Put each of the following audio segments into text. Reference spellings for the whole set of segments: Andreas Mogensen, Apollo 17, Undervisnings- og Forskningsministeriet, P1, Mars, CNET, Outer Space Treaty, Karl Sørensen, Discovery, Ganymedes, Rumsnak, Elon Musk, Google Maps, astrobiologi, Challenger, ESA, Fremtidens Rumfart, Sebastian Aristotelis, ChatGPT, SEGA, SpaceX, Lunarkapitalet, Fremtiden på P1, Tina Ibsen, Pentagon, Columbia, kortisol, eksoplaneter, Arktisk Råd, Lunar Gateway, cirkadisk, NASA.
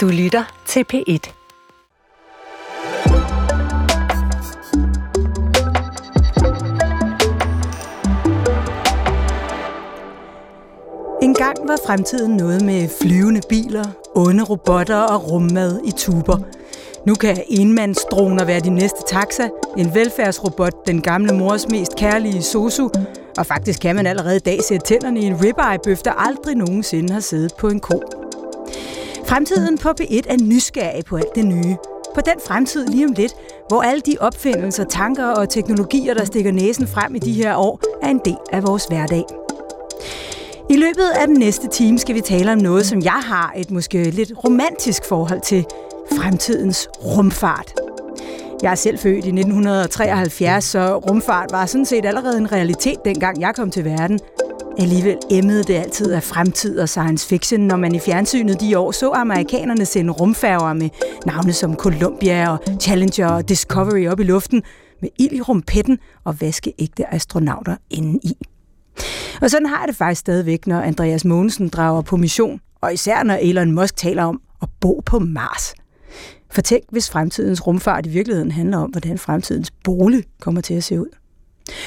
Du lytter til P1. En gang var fremtiden noget med flyvende biler, onde robotter og rummad i tuber. Nu kan enmandsdroner være din næste taxa, en velfærdsrobot, den gamle mors mest kærlige sosu, og faktisk kan man allerede i dag sætte tænderne i en ribeye-bøf, der aldrig nogensinde har siddet på en ko. Fremtiden på P1 er nysgerrig på alt det nye. På den fremtid lige om lidt, hvor alle de opfindelser, tanker og teknologier, der stikker næsen frem i de her år, er en del af vores hverdag. I løbet af den næste time skal vi tale om noget, som jeg har et måske lidt romantisk forhold til. Fremtidens rumfart. Jeg er selv født i 1973, så rumfart var sådan set allerede en realitet, dengang jeg kom til verden. Alligevel emmede det altid af fremtid og science fiction, når man i fjernsynet de år så amerikanerne sende rumfærger med navne som Columbia og Challenger og Discovery op i luften, med ild i rumpetten og vaskeægte astronauter indeni. Og sådan har jeg det faktisk stadigvæk, når Andreas Mogensen drager på mission, og især når Elon Musk taler om at bo på Mars. For tænk, hvis fremtidens rumfart i virkeligheden handler om, hvordan fremtidens bolig kommer til at se ud.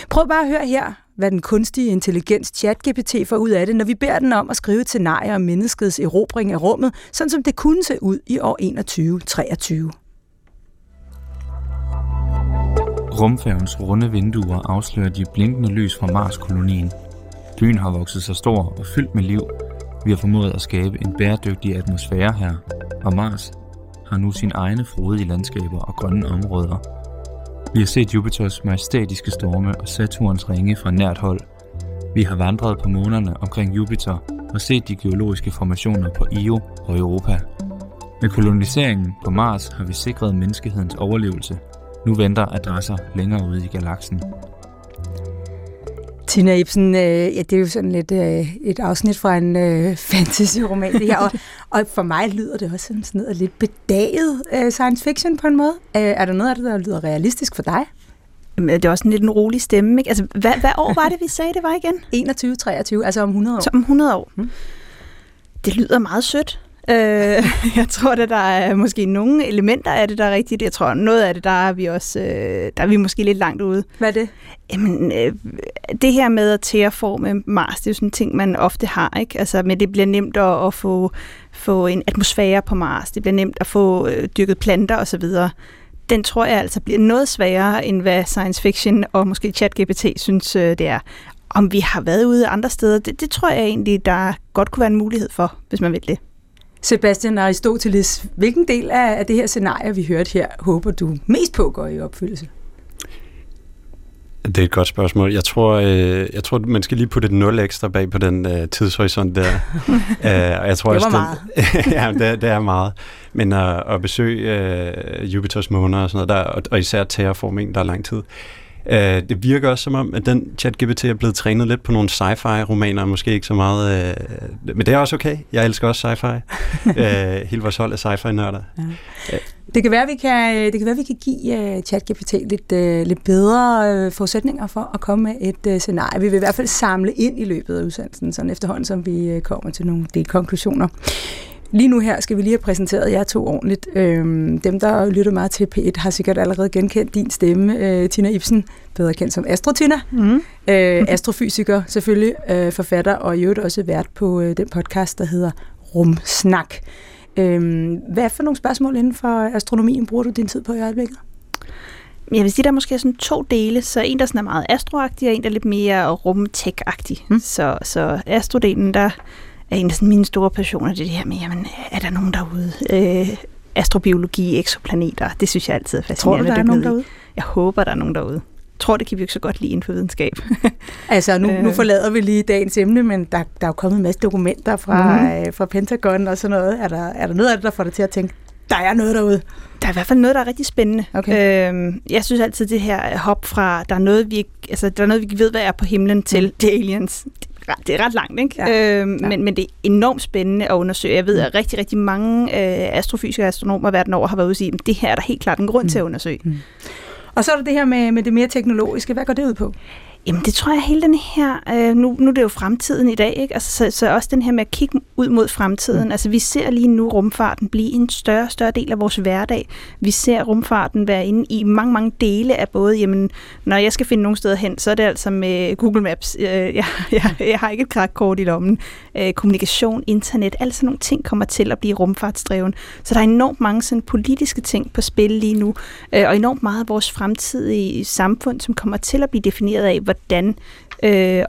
Prøv bare at høre her, hvad den kunstige intelligens ChatGPT får ud af det, når vi beder den om at skrive et scenarie om menneskets erobring af rummet, sådan som det kunne se ud i år 2123. Rumfærgens runde vinduer afslører de blinkende lys fra Mars-kolonien. Byen har vokset sig stor og fyldt med liv. Vi har formået at skabe en bæredygtig atmosfære her, og Mars har nu sine egne frodige landskaber og grønne områder. Vi har set Jupiters majestætiske storme og Saturns ringe fra nært hold. Vi har vandret på månerne omkring Jupiter og set de geologiske formationer på Io og Europa. Med koloniseringen på Mars har vi sikret menneskehedens overlevelse. Nu venter adresser længere ude i galaksen. Tina Ibsen, det er jo sådan lidt et afsnit fra en fantasy-roman, det her, og for mig lyder det også sådan noget lidt bedaget science fiction på en måde. Er der noget af det, der lyder realistisk for dig? Jamen, det er også en lidt en rolig stemme, ikke? Altså, hvad år var det, vi sagde, det var igen? 21, 23, altså om 100 år. Så om 100 år. Hmm. Det lyder meget sødt. Jeg tror, at der er måske nogle elementer af det, der er rigtigt. Jeg tror, noget af det, der er vi måske lidt langt ude. Hvad er det? Jamen, det her med at terraforme Mars, det er jo sådan en ting, man ofte har, ikke? Altså, men det bliver nemt at få en atmosfære på Mars. Det bliver nemt at få dyrket planter osv. Den tror jeg altså bliver noget sværere, end hvad science fiction og måske ChatGPT synes, det er. Om vi har været ude andre steder, det tror jeg egentlig, der godt kunne være en mulighed for, hvis man vil det. Sebastian Aristotelis, hvilken del af det her scenarie, vi hørte her, håber du mest på går i opfyldelse? Det er et godt spørgsmål. Jeg tror man skal lige putte et 0 ekstra bag på den tidshorisont der. Og jeg tror, det var meget. Ja, det er meget. Men at besøge Jupiters måner og sådan noget, og især terraforming, der er lang tid. Det virker også som om, at den ChatGPT er blevet trænet lidt på nogle sci-fi-romaner, måske ikke så meget, men det er også okay. Jeg elsker også sci-fi. Hele vores hold er sci-fi-nørder. Ja. Det kan være, vi kan give ChatGPT lidt bedre forudsætninger for at komme med et scenarie. Vi vil i hvert fald samle ind i løbet af udsendelsen, sådan efterhånden, som vi kommer til nogle delkonklusioner. Lige nu her skal vi lige have præsenteret jer to ordentligt. Dem, der lytter meget til P1, har sikkert allerede genkendt din stemme, Tina Ibsen, bedre kendt som Astro-Tina. Mm. Astrofysiker selvfølgelig, forfatter og i øvrigt også vært på den podcast, der hedder Rumsnak. Hvad for nogle spørgsmål inden for astronomien bruger du din tid på i øjeblikket? Jeg vil sige, der er måske sådan to dele, så en, der sådan er meget astroagtig, og en, der er lidt mere rumtech-agtig. Mm. Så astrodelen, der en af mine store passioner, det er det her med, jamen, er der nogen derude? Astrobiologi, eksoplaneter, det synes jeg altid er fascinerende. Tror du, der er nogen derude? Jeg håber, der er nogen derude. Jeg tror, det kan vi jo ikke så godt lide inden for videnskab. Altså, nu forlader vi lige dagens emne, men der er jo kommet en masse dokumenter fra Pentagon og sådan noget. Er der noget af det, der får dig til at tænke, der er noget derude? Der er i hvert fald noget, der er rigtig spændende. Okay. Jeg synes altid, det her hop fra, der er noget, vi ikke ved, hvad er på himlen til, det er aliens. Det er ret langt, ikke? Ja, men det er enormt spændende at undersøge. Jeg ved, at rigtig, rigtig mange astrofysikere og astronomer verden over har været ude og sige, at det her er der helt klart en grund til at undersøge. Mm. Og så er der det her med det mere teknologiske. Hvad går det ud på? Jamen det tror jeg hele den her, nu er det jo fremtiden i dag, ikke? Altså, så også den her med at kigge ud mod fremtiden. Altså vi ser lige nu rumfarten blive en større og større del af vores hverdag. Vi ser rumfarten være inde i mange, mange dele af både, jamen når jeg skal finde nogle steder hen, så er det altså med Google Maps. Jeg har ikke et krakkort i lommen. Kommunikation, internet, alle sådan nogle ting kommer til at blive rumfartsdreven. Så der er enormt mange sådan politiske ting på spil lige nu, og enormt meget af vores fremtidige samfund, som kommer til at blive defineret af, hvordan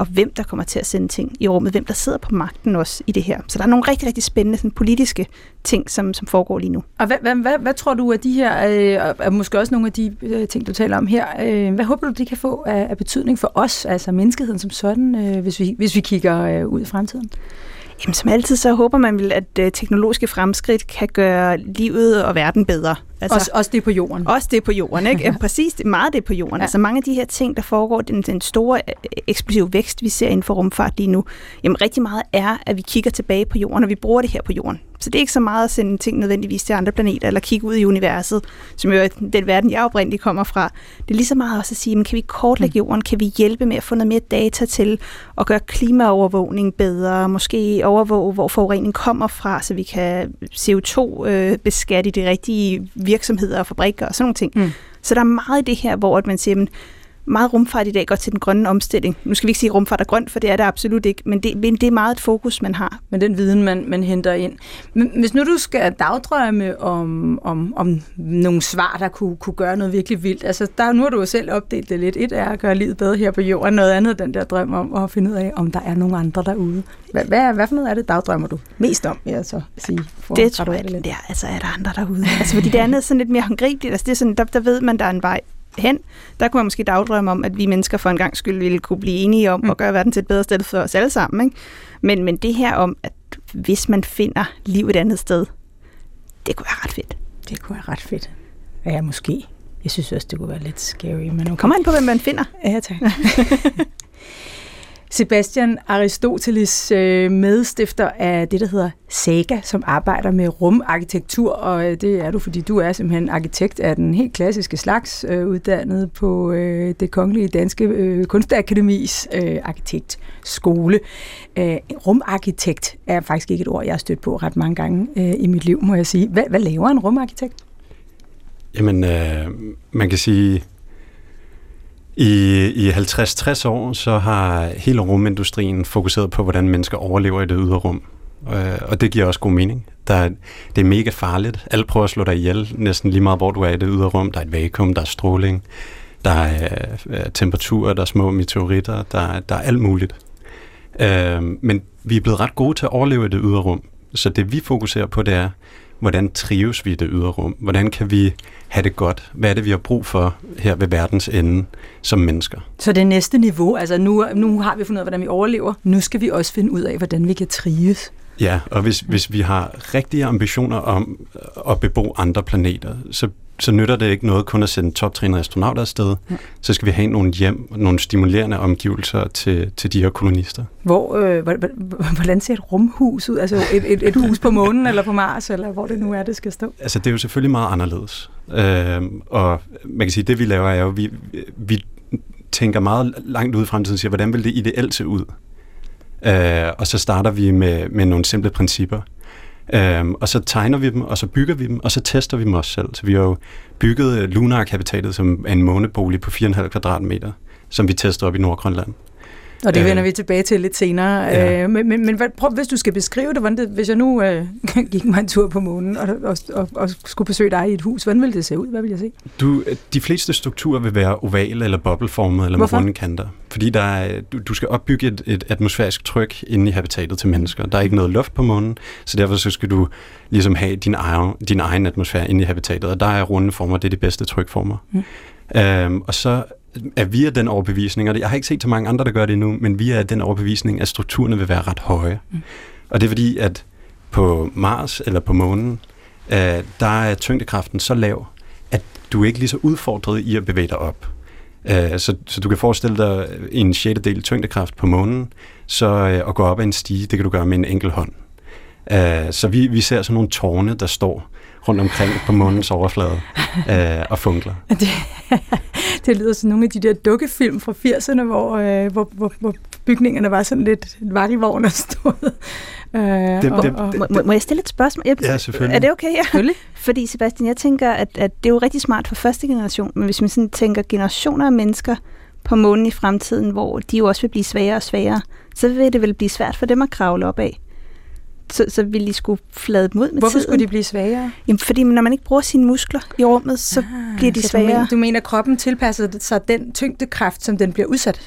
og hvem der kommer til at sende ting i rummet, hvem der sidder på magten også i det her. Så der er nogle rigtig, rigtig spændende sådan, politiske ting, som foregår lige nu. Og hvad tror du af de her, og måske også nogle af de ting, du taler om her, hvad håber du, de kan få af betydning for os, altså menneskeheden som sådan, hvis vi kigger ud i fremtiden? Jamen, som altid, så håber man vel, at teknologiske fremskridt kan gøre livet og verden bedre. Altså, også det på jorden. Også det på jorden, ikke? Præcis, meget det på jorden. Ja. Altså mange af de her ting, der foregår, den store eksplosive vækst, vi ser inden for rumfart lige nu, jamen rigtig meget er, at vi kigger tilbage på jorden, og vi bruger det her på jorden. Så det er ikke så meget at sende ting nødvendigvis til andre planeter, eller kigge ud i universet, som jo er den verden, jeg oprindeligt kommer fra. Det er lige så meget også at sige, men kan vi kortlægge jorden, kan vi hjælpe med at få noget mere data til, og gøre klimaovervågning bedre, måske overvåge, hvor forurening kommer fra, så vi kan CO2-beskatte de rigtige virksomheder og fabrikker og sådan nogle ting. Mm. Så der er meget i det her, hvor man siger, men meget rumfart i dag går til den grønne omstilling. Nu skal vi ikke sige, at rumfart er grønt, for det er det absolut ikke, men det er meget et fokus, man har. Men den viden, man henter ind. Men hvis nu du skal dagdrømme om nogle svar, der kunne gøre noget virkelig vildt, altså nu har du jo selv opdelt det lidt. Et er at gøre livet bedre her på jorden, noget andet den der drøm om at finde ud af, om der er nogle andre derude. Hvad for noget er det, dagdrømmer du mest om? Ja, så sige, det tror jeg, det er, altså er der andre derude. Altså fordi det andet er sådan lidt mere håndgribeligt, altså det er sådan, der ved man, der er en vej hen. Der kunne man måske dagdrømme om, at vi mennesker for en gang skyld ville kunne blive enige om at gøre verden til et bedre sted for os alle sammen. Ikke? Men det her om, at hvis man finder liv et andet sted, det kunne være ret fedt. Det kunne være ret fedt. Ja, måske. Jeg synes også, det kunne være lidt scary. Men okay. Kommer an på, hvem man finder. Ja, tak. Sebastian Aristotelis, medstifter af det, der hedder SEGA, som arbejder med rumarkitektur, og det er du, fordi du er simpelthen arkitekt af den helt klassiske slags, uddannet på det Kongelige Danske Kunstakademis arkitektskole. Rumarkitekt er faktisk ikke et ord, jeg har stødt på ret mange gange i mit liv, må jeg sige. Hvad laver en rumarkitekt? Jamen, man kan sige... I 50-60 år, så har hele rumindustrien fokuseret på, hvordan mennesker overlever i det ydre rum. Og det giver også god mening. Det er mega farligt. Alle prøver at slå dig ihjel, næsten lige meget hvor du er i det ydre rum. Der er et vakuum, der er stråling, der er temperaturer, der er små meteoritter, der er alt muligt. Men vi er blevet ret gode til at overleve i det ydre rum. Så det vi fokuserer på, det er, hvordan trives vi i det ydre rum? Hvordan kan vi have det godt? Hvad er det, vi har brug for her ved verdens ende som mennesker? Så det næste niveau, altså nu har vi fundet ud af, hvordan vi overlever. Nu skal vi også finde ud af, hvordan vi kan trives. Ja, og hvis vi har rigtige ambitioner om at bebo andre planeter, så nytter det ikke noget kun at sende toptrænede astronauter afsted. Ja. Så skal vi have nogle hjem, nogle stimulerende omgivelser til de her kolonister. Hvordan ser et rumhus ud? Altså et hus på månen eller på Mars, eller hvor det nu er, det skal stå? Altså det er jo selvfølgelig meget anderledes. Og man kan sige, det vi laver er jo, vi tænker meget langt ud i fremtiden og siger, hvordan vil det ideelt se ud? Og så starter vi med nogle simple principper. Og så tegner vi dem, og så bygger vi dem, og så tester vi dem også selv. Så vi har jo bygget Lunarkapitalet, som er en månebolig på 4,5 kvadratmeter, som vi tester op i Nordgrønland. Og det vender vi tilbage til lidt senere. Ja. Men prøv, hvis du skal beskrive det, hvordan det, hvis jeg nu gik mig en tur på månen og skulle besøge dig i et hus, hvordan ville det se ud? Hvad ville jeg se? De fleste strukturer vil være ovale eller bobleformede eller med runde kanter. Fordi du skal opbygge et atmosfærisk tryk inde i habitatet til mennesker. Der er ikke noget luft på månen, så derfor så skal du ligesom have din egen atmosfære inde i habitatet. Og der er runde former, det er de bedste trykformer. Mm. Og så er vi af den overbevisning, og jeg har ikke set så mange andre, der gør det endnu, men vi er af den overbevisning, at strukturerne vil være ret høje. Mm. Og det er fordi, at på Mars eller på månen, der er tyngdekraften så lav, at du ikke lige så udfordret i at bevæge dig op. Så du kan forestille dig en 6. del tyngdekraft på månen, så at gå op ad en stige, det kan du gøre med en enkelt hånd. Så vi ser sådan nogle tårne, der står rundt omkring på månens overflade og funkler. Det lyder sådan nogle af de der dukkefilm fra 80'erne, hvor bygningerne var sådan lidt vakkelvogn og stod. Må jeg stille et spørgsmål? Ja, selvfølgelig. Er det okay? Ja. Selvfølgelig. Fordi Sebastian, jeg tænker, at det er jo rigtig smart for første generation, men hvis man sådan tænker generationer af mennesker på månen i fremtiden, hvor de jo også vil blive sværere og sværere, så vil det vel blive svært for dem at kravle op af. Så ville de skulle flade dem ud med tiden. Hvorfor skulle de blive svagere? Jamen, fordi når man ikke bruger sine muskler i rummet, så bliver de svagere. Du mener, at kroppen tilpasser sig den tyngdekraft, som den bliver udsat for?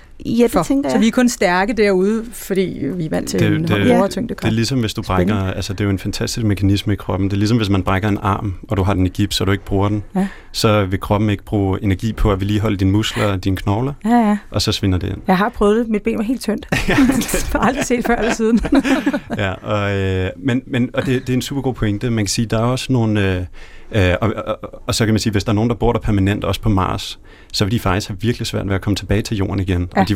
Tænker jeg. Så vi er kun stærke derude, fordi vi er vant til en hårdere tyngdekraft. Det er ligesom, hvis du brækker... Altså, det er jo en fantastisk mekanisme i kroppen. Det er ligesom, hvis man brækker en arm, og du har den i gips, og du ikke bruger den. Ja. Så vil kroppen ikke bruge energi på at vedligeholde dine muskler og dine knogler, og så svinder det ind. Jeg har prøvet det. Mit ben var helt tyndt. Det har aldrig set før eller siden. Men det er en super god pointe. Man kan sige, der er også nogle... Og så kan man sige, hvis der er nogen, der bor der permanent, også på Mars, så vil de faktisk have virkelig svært ved at komme tilbage til jorden igen. Ja. Og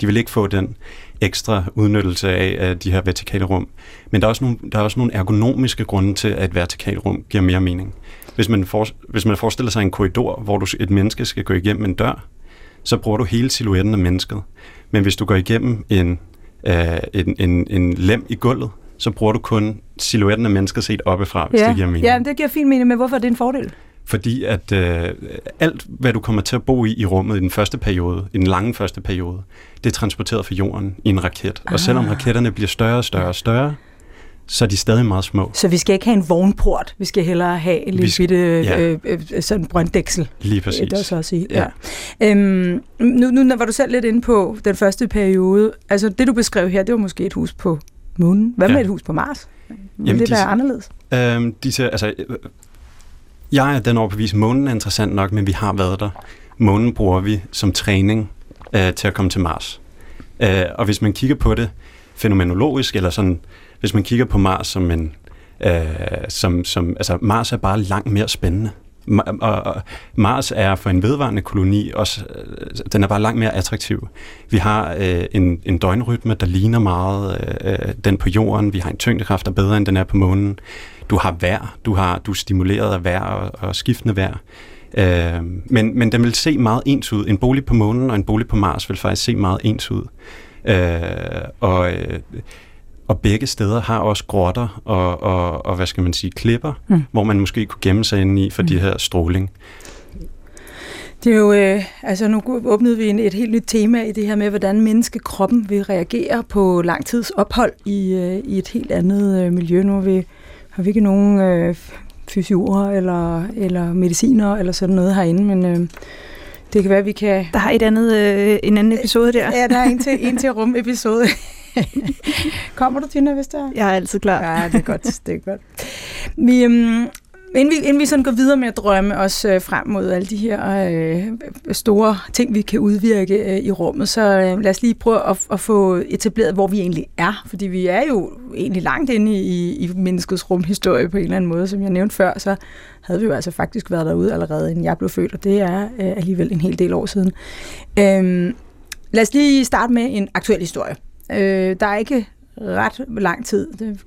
de vil ikke få den ekstra udnyttelse af de her vertikale rum. Men der er også nogle ergonomiske grunde til, at et vertikalt rum giver mere mening. Hvis man forestiller sig en korridor, hvor et menneske skal gå igennem en dør, så bruger du hele silhuetten af mennesket. Men hvis du går igennem en lem i gulvet, så bruger du kun silhuetten af mennesker set oppefra, hvis det giver mening. Ja, det giver fint mening, men hvorfor er det en fordel? Fordi at alt, hvad du kommer til at bo i rummet i den første periode, i den lange første periode, det er transporteret fra jorden i en raket. Og selvom raketterne bliver større og større og større, så er de stadig meget små. Så vi skal ikke have en vognport, vi skal hellere have en lille bitte sådan brønddæksel. Lige præcis. Det er så at sige. Ja. Ja. Nu var du selv lidt inde på den første periode. Altså det, du beskrev her, det var måske et hus på Månen. Hvad med et hus på Mars? Vil det være anderledes? Jeg er den overbevist, Månen er interessant nok, men vi har været der. Månen bruger vi som træning til at komme til Mars. Og hvis man kigger på det fænomenologisk, eller sådan, hvis man kigger på Mars som en... Mars er bare langt mere spændende. Og Mars er for en vedvarende koloni også, den er bare langt mere attraktiv. Vi har en døgnrytme, der ligner meget den på jorden. Vi har en tyngdekraft, der er bedre, end den er på månen. Du har vejr. Du er stimuleret af vejr og skiftende vejr. Men den vil se meget ens ud. En bolig på månen og en bolig på Mars vil faktisk se meget ens ud. Og begge steder har også grotter og hvad skal man sige, klipper, hvor man måske kunne gemme sig inde i for de her stråling. Det er jo, nu åbnede vi et helt nyt tema i det her med, hvordan menneskekroppen vil reagere på lang tids ophold i et helt andet miljø. Nu har vi ikke nogen fysioger eller mediciner eller sådan noget herinde, men... Det kan være, vi kan... Der har en anden episode der. Ja, der er en til rum-episode. Kommer du, Tina, hvis der er? Jeg er altid klar. Ja, det er godt. Det er godt. Vi, inden vi sådan går videre med at drømme os frem mod alle de her store ting, vi kan udvirke i rummet, så lad os lige prøve at få etableret, hvor vi egentlig er. Fordi vi er jo egentlig langt inde i menneskets rumhistorie på en eller anden måde. Som jeg nævnte før, så havde vi jo altså faktisk været derude allerede, inden jeg blev født, og det er alligevel en hel del år siden. Lad os lige starte med en aktuel historie. Der er ikke ret lang tid,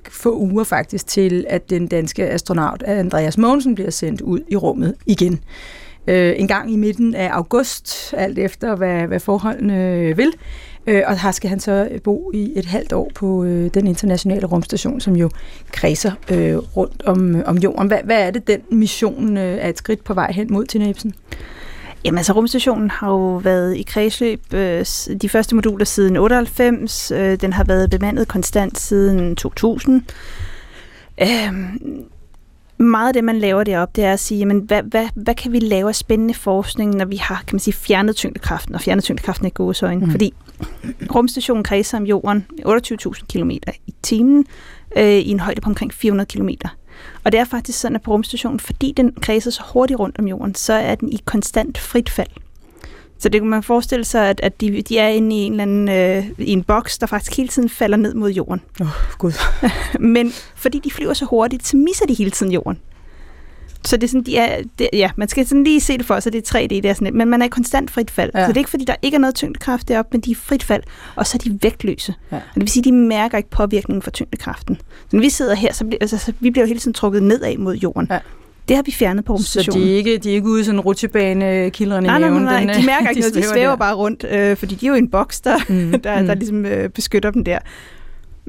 få uger faktisk, til at den danske astronaut Andreas Mogensen bliver sendt ud i rummet igen. En gang i midten af august, alt efter hvad forholdene vil, og her skal han så bo i et halvt år på den internationale rumstation, som jo kredser rundt om jorden. Hvad er det, den mission er et skridt på vej hen mod, Tina Ibsen? Jamen altså, rumstationen har jo været i kredsløb de første moduler siden 98. Den har været bemandet konstant siden 2000. Meget af det, man laver deroppe, det er at sige, jamen, hvad kan vi lave af spændende forskning, når vi har, kan man sige, fjernet tyngdekraften, og fjernet tyngdekraften er gåseøjne. Fordi rumstationen kredser om jorden 28.000 km i timen i en højde på omkring 400 km. Og det er faktisk sådan, at på rumstationen, fordi den kredser så hurtigt rundt om jorden, så er den i konstant frit fald. Så det kan man forestille sig, at de er inde i en eller anden i en boks, der faktisk hele tiden falder ned mod jorden. Åh, Gud. Men fordi de flyver så hurtigt, så misser de hele tiden jorden. Så det er sådan, man skal sådan lige se det for sig, det er 3D, det er sådan lidt, men man er i konstant frit fald. Ja. Så det er ikke, fordi der ikke er noget tyngdekraft deroppe, men de er frit fald, og så er de vægtløse. Ja. Og det vil sige, at de mærker ikke påvirkningen fra tyngdekraften. Så når vi sidder her, så vi bliver jo hele tiden trukket nedad mod jorden. Ja. Det har vi fjernet på rumstationen. Så de er ikke ude i sådan en rutsjebanekilderne? Nej, de mærker ikke noget. De svæver der bare rundt, fordi de er jo i en boks, der ligesom beskytter dem der.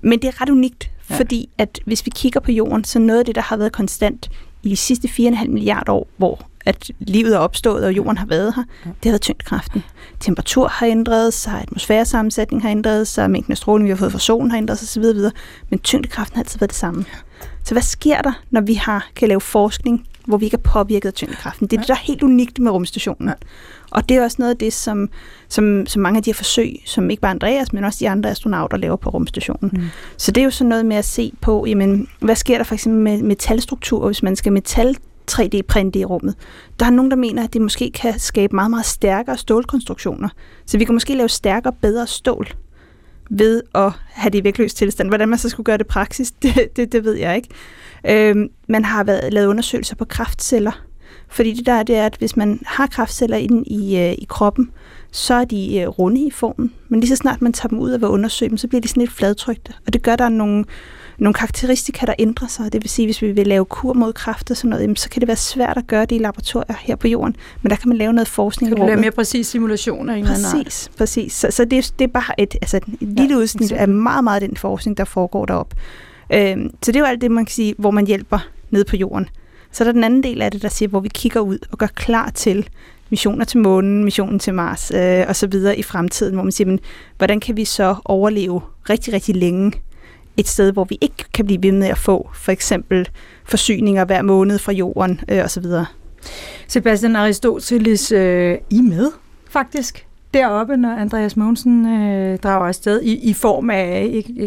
Men det er ret unikt, fordi at hvis vi kigger på jorden, så noget af det, der har været konstant i de sidste 4,5 milliarder år, hvor at livet er opstået, og jorden har været her, det har været tyngdekraften. Temperatur har ændret sig, atmosfæresammensætning har ændret sig, mængden af stråling, vi har fået fra solen, har ændret sig, så videre. Men tyngdekraften har altid været det samme. Så hvad sker der, når vi kan lave forskning, hvor vi ikke er påvirket af tyngdekraften? Det er det, der er helt unikt med rumstationen. Og det er også noget af det, som mange af de her forsøg, som ikke bare Andreas, men også de andre astronauter laver på rumstationen. Så det er jo sådan noget med at se på, jamen, hvad sker der for eksempel med metalstrukturer, hvis man skal 3D-printe i rummet. Der er nogen, der mener, at det måske kan skabe meget, meget stærkere stålkonstruktioner. Så vi kan måske lave stærkere, bedre stål ved at have det i vægtløs tilstand. Hvordan man så skulle gøre det i praksis, det ved jeg ikke. Man har lavet undersøgelser på kraftceller. Fordi det er, at hvis man har kraftceller i kroppen, så er de runde i formen. Men lige så snart man tager dem ud og vil undersøge dem, så bliver de sådan lidt fladtrykte. Og det gør, der nogle karakteristika, der ændrer sig. Det vil sige, at hvis vi vil lave kur mod kræft og sådan noget, så kan det være svært at gøre det i laboratorier her på jorden. Men der kan man lave noget forskning i rummet. Kan du lave mere præcise simulationer? Præcis. Så det er bare et lille udsnit af meget, meget den forskning, der foregår deroppe. Så det er jo alt det, man kan sige, hvor man hjælper ned på jorden. Så er der den anden del af det, der siger, hvor vi kigger ud og gør klar til missioner til månen, missionen til Mars osv. i fremtiden, hvor man siger, men, hvordan kan vi så overleve rigtig, rigtig længe et sted, hvor vi ikke kan blive ved med at få for eksempel forsyninger hver måned fra jorden osv. Sebastian Aristotelis, I med faktisk deroppe, når Andreas Mogensen drager afsted i form af,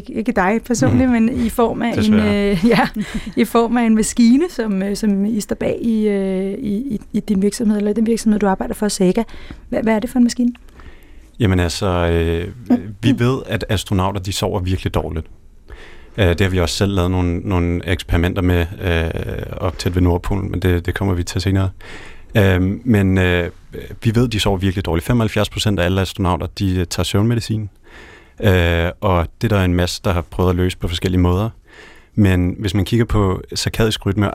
ikke dig personligt, men i form af en maskine, som I står bag i din virksomhed, eller den virksomhed, du arbejder for, SEGA. Hvad er det for en maskine? Jamen altså, vi ved, at astronauter, de sover virkelig dårligt. Det har vi også selv lavet nogle eksperimenter med op til ved Nordpolen, men det kommer vi til senere. Men vi ved, de sover virkelig dårligt. 75% af alle astronauter, de tager søvnmedicin. Og det der er en masse, der har prøvet at løse på forskellige måder. Men hvis man kigger på cirkadisk rytme,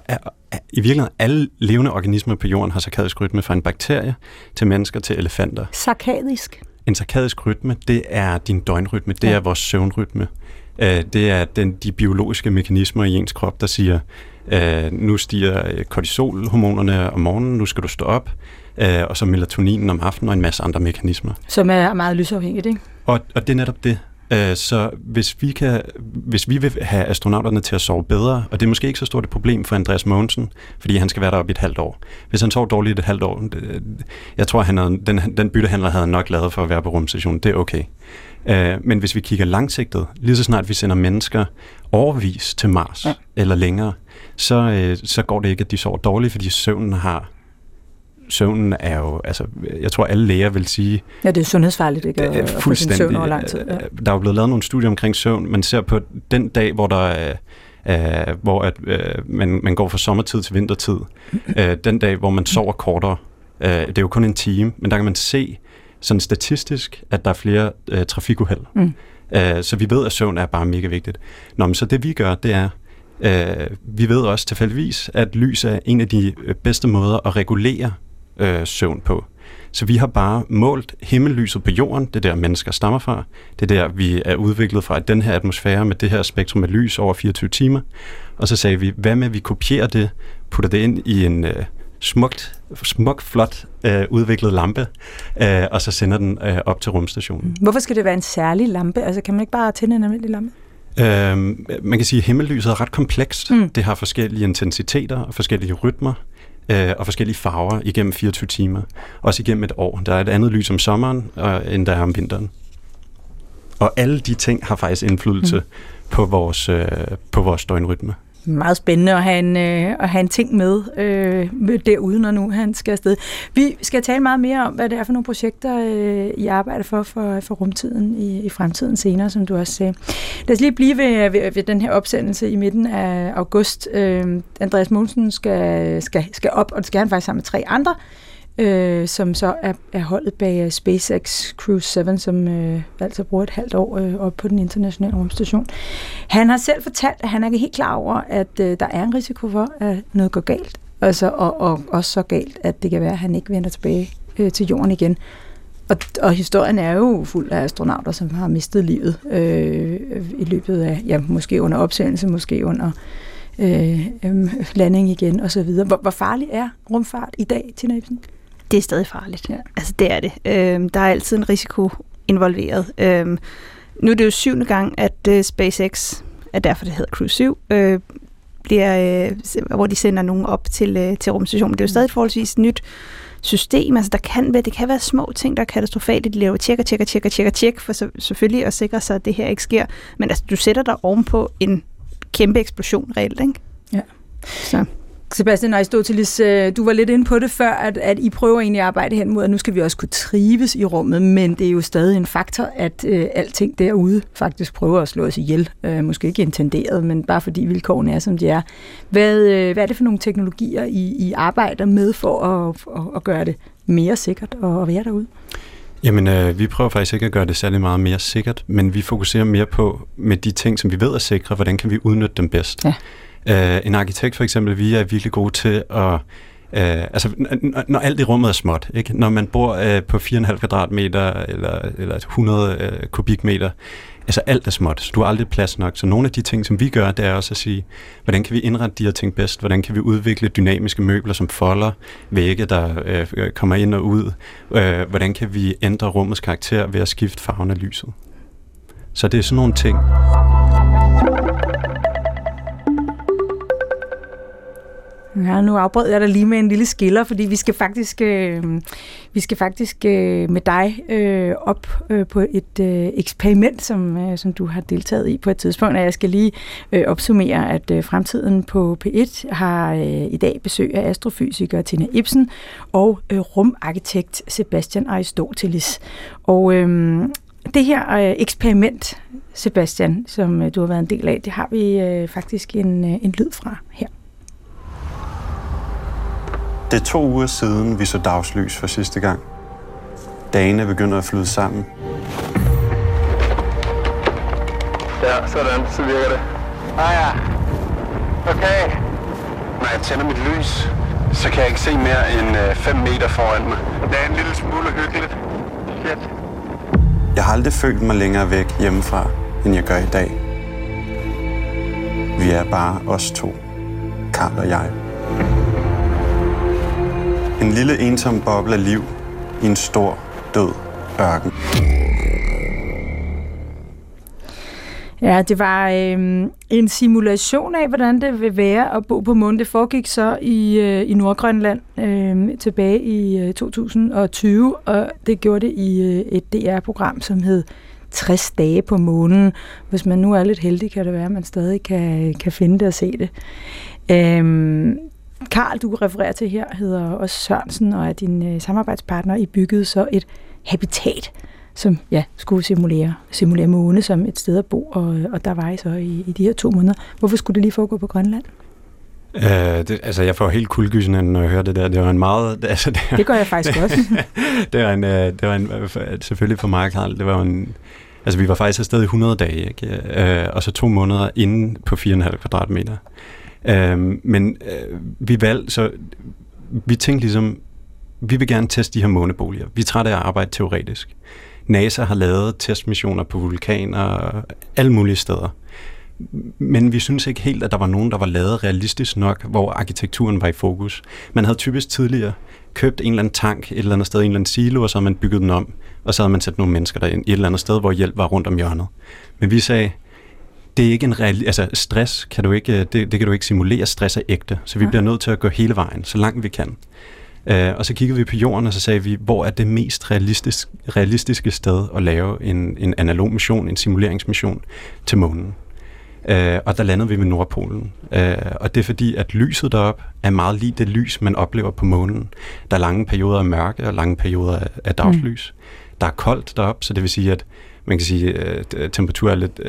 i virkeligheden alle levende organismer på jorden har cirkadisk rytme, fra en bakterie til mennesker til elefanter. Cirkadisk? En cirkadisk rytme, det er din døgnrytme, det er vores søvnrytme. Det er de biologiske mekanismer i ens krop, der siger, nu stiger kortisolhormonerne om morgenen, nu skal du stå op, og så melatoninen om aftenen og en masse andre mekanismer. Som er meget lysafhængigt, ikke? Og det er netop det. Så hvis vi vil have astronauterne til at sove bedre, og det er måske ikke så stort et problem for Andreas Mogensen, fordi han skal være deroppe i et halvt år. Hvis han sover dårligt et halvt år, jeg tror, den byttehandler havde nok lavet for at være på rumstationen. Det er okay. Men hvis vi kigger langsigtet, lige så snart vi sender mennesker overvis til Mars eller længere, så går det ikke, at de sover dårligt, fordi søvnen er jo, altså, jeg tror alle læger vil sige... Ja, det er sundhedsfarligt, ikke? At få sin søvn over lang tid. Ja. Der er jo blevet lavet nogle studier omkring søvn. Man ser på den dag, hvor man går fra sommertid til vintertid. Den dag, hvor man sover kortere. Det er jo kun en time, men der kan man se sådan statistisk, at der er flere trafikuheld. Så vi ved, at søvn er bare mega vigtigt. Nå, men så det vi gør, det er... Vi ved også tilfældigvis, at lys er en af de bedste måder at regulere søvn på. Så vi har bare målt himmellyset på jorden, det der mennesker stammer fra, det der vi er udviklet fra, den her atmosfære med det her spektrum af lys over 24 timer. Og så sagde vi, hvad med vi kopierer det, putter det ind i en smuk, flot udviklet lampe, og så sender den op til rumstationen. Hvorfor skal det være en særlig lampe? Altså kan man ikke bare tænde en almindelig lampe? Man kan sige, at himmellyset er ret komplekst. Det har forskellige intensiteter og forskellige rytmer og forskellige farver igennem 24 timer. Også igennem et år. Der er et andet lys om sommeren, end der er om vinteren. Og alle de ting har faktisk indflydelse på vores døgnrytme. Meget spændende at have en ting med derude, når nu han skal afsted. Vi skal tale meget mere om, hvad det er for nogle projekter, I arbejder for rumtiden i fremtiden senere, som du også sagde. Lad os lige blive ved den her opsendelse i midten af august. Andreas Mogensen skal op, og det skal han faktisk sammen med 3 andre, som så er holdet bag SpaceX Crew 7, som altså bruger et halvt år op på den internationale rumstation. Han har selv fortalt, at han er helt klar over, at der er en risiko for, at noget går galt, Altså, og også så galt, at det kan være, at han ikke vender tilbage til jorden igen. Og historien er jo fuld af astronauter, som har mistet livet i løbet af, ja, måske under opsendelse, måske under landing igen, osv. Hvor farlig er rumfart i dag, Tina Ibsen? Det er stadig farligt. Ja. Altså, det er det. Der er altid en risiko involveret. Nu er det jo 7. gang, at SpaceX, og derfor det hedder Crew 7, hvor de sender nogen op til rumstationen. Det er jo stadig et forholdsvis nyt system. Altså, det kan være små ting, der er katastrofalt. De laver tjek, for selvfølgelig at sikre sig, at det her ikke sker. Men altså, du sætter dig ovenpå en kæmpe eksplosion reelt, ikke? Ja. Så. Sebastian Aristotelis, du var lidt inde på det før, at I prøver egentlig at arbejde hen mod, at nu skal vi også kunne trives i rummet, men det er jo stadig en faktor, at alting derude faktisk prøver at slå os ihjel. Måske ikke intenderet, men bare fordi vilkårene er, som de er. Hvad er det for nogle teknologier, I arbejder med for at gøre det mere sikkert at være derude? Jamen, vi prøver faktisk ikke at gøre det særlig meget mere sikkert, men vi fokuserer mere på med de ting, som vi ved er sikre, hvordan kan vi udnytte dem bedst? Ja. En arkitekt for eksempel, vi er virkelig gode til at... når alt i rummet er småt, ikke? Når man bor på 4,5 kvadratmeter eller 100 kubikmeter, altså alt er småt, så du har aldrig plads nok. Så nogle af de ting, som vi gør, det er også at sige, hvordan kan vi indrette de her ting bedst? Hvordan kan vi udvikle dynamiske møbler, som folder, vægge, der kommer ind og ud? Hvordan kan vi ændre rummets karakter ved at skifte farven af lyset? Så det er sådan nogle ting. Ja, nu afbrød jeg dig lige med en lille skiller, fordi vi skal faktisk, med dig op på et eksperiment, som du har deltaget i på et tidspunkt. Og jeg skal lige opsummere, at Fremtiden på P1 har i dag besøg af astrofysiker Tina Ibsen og rumarkitekt Sebastian Aristotelis. Og det her eksperiment, Sebastian, som du har været en del af, det har vi faktisk en lyd fra her. Det er 2 uger siden, vi så dagslys for sidste gang. Dagene begynder at flyde sammen. Ja, sådan. Så virker det. Ah ja. Okay. Når jeg tænder mit lys, så kan jeg ikke se mere end 5 meter foran mig. Det er en lille smule hyggeligt. Shit. Jeg har aldrig følt mig længere væk hjemmefra, end jeg gør i dag. Vi er bare os to. Karl og jeg. En lille ensom boble af liv i en stor, død ørken. Ja, det var en simulation af, hvordan det vil være at bo på månen. Det foregik så i Nordgrønland tilbage i 2020, og det gjorde det i et DR-program, som hed 60 dage på månen. Hvis man nu er lidt heldig, kan det være, at man stadig kan finde det og se det. Karl, du refererer til her, hedder også Sørensen og er din samarbejdspartner. I byggede så et habitat, som skulle simulere måne som et sted at bo, og der var I så i de her 2 måneder. Hvorfor skulle det lige foregå på Grønland? Jeg får helt kuldegysninger, når jeg hører det der. Det var en meget... det gør jeg faktisk også. Selvfølgelig for mig, Karl, det var en... Altså, vi var faktisk afsted i 100 dage, ikke? Og så 2 måneder inde på 4,5 kvadratmeter. Men vi valgte, så vi tænkte ligesom, vi vil gerne teste de her måneboliger. Vi er trætte af at arbejde teoretisk. NASA har lavet testmissioner på vulkaner og alle mulige steder. Men vi synes ikke helt, at der var nogen, der var lavet realistisk nok, hvor arkitekturen var i fokus. Man havde typisk tidligere købt en eller anden tank et eller andet sted, en eller anden silo, og så havde man bygget den om, og så havde man sat nogle mennesker derind et eller andet sted, hvor hjælp var rundt om hjørnet. Men vi sagde, det er ikke en real, altså stress kan du ikke, det kan du ikke simulere, stress er ægte, så vi bliver nødt til at gå hele vejen, så langt vi kan. Og så kiggede vi på jorden, og så sagde vi, hvor er det mest realistiske sted at lave en analog mission, en simuleringsmission til månen. Og der landede vi med Nordpolen. Og det er fordi, at lyset deroppe er meget lige det lys, man oplever på månen. Der er lange perioder af mørke og lange perioder af dagslys. Der er koldt deroppe, så det vil sige, at man kan sige, at temperatur er lidt...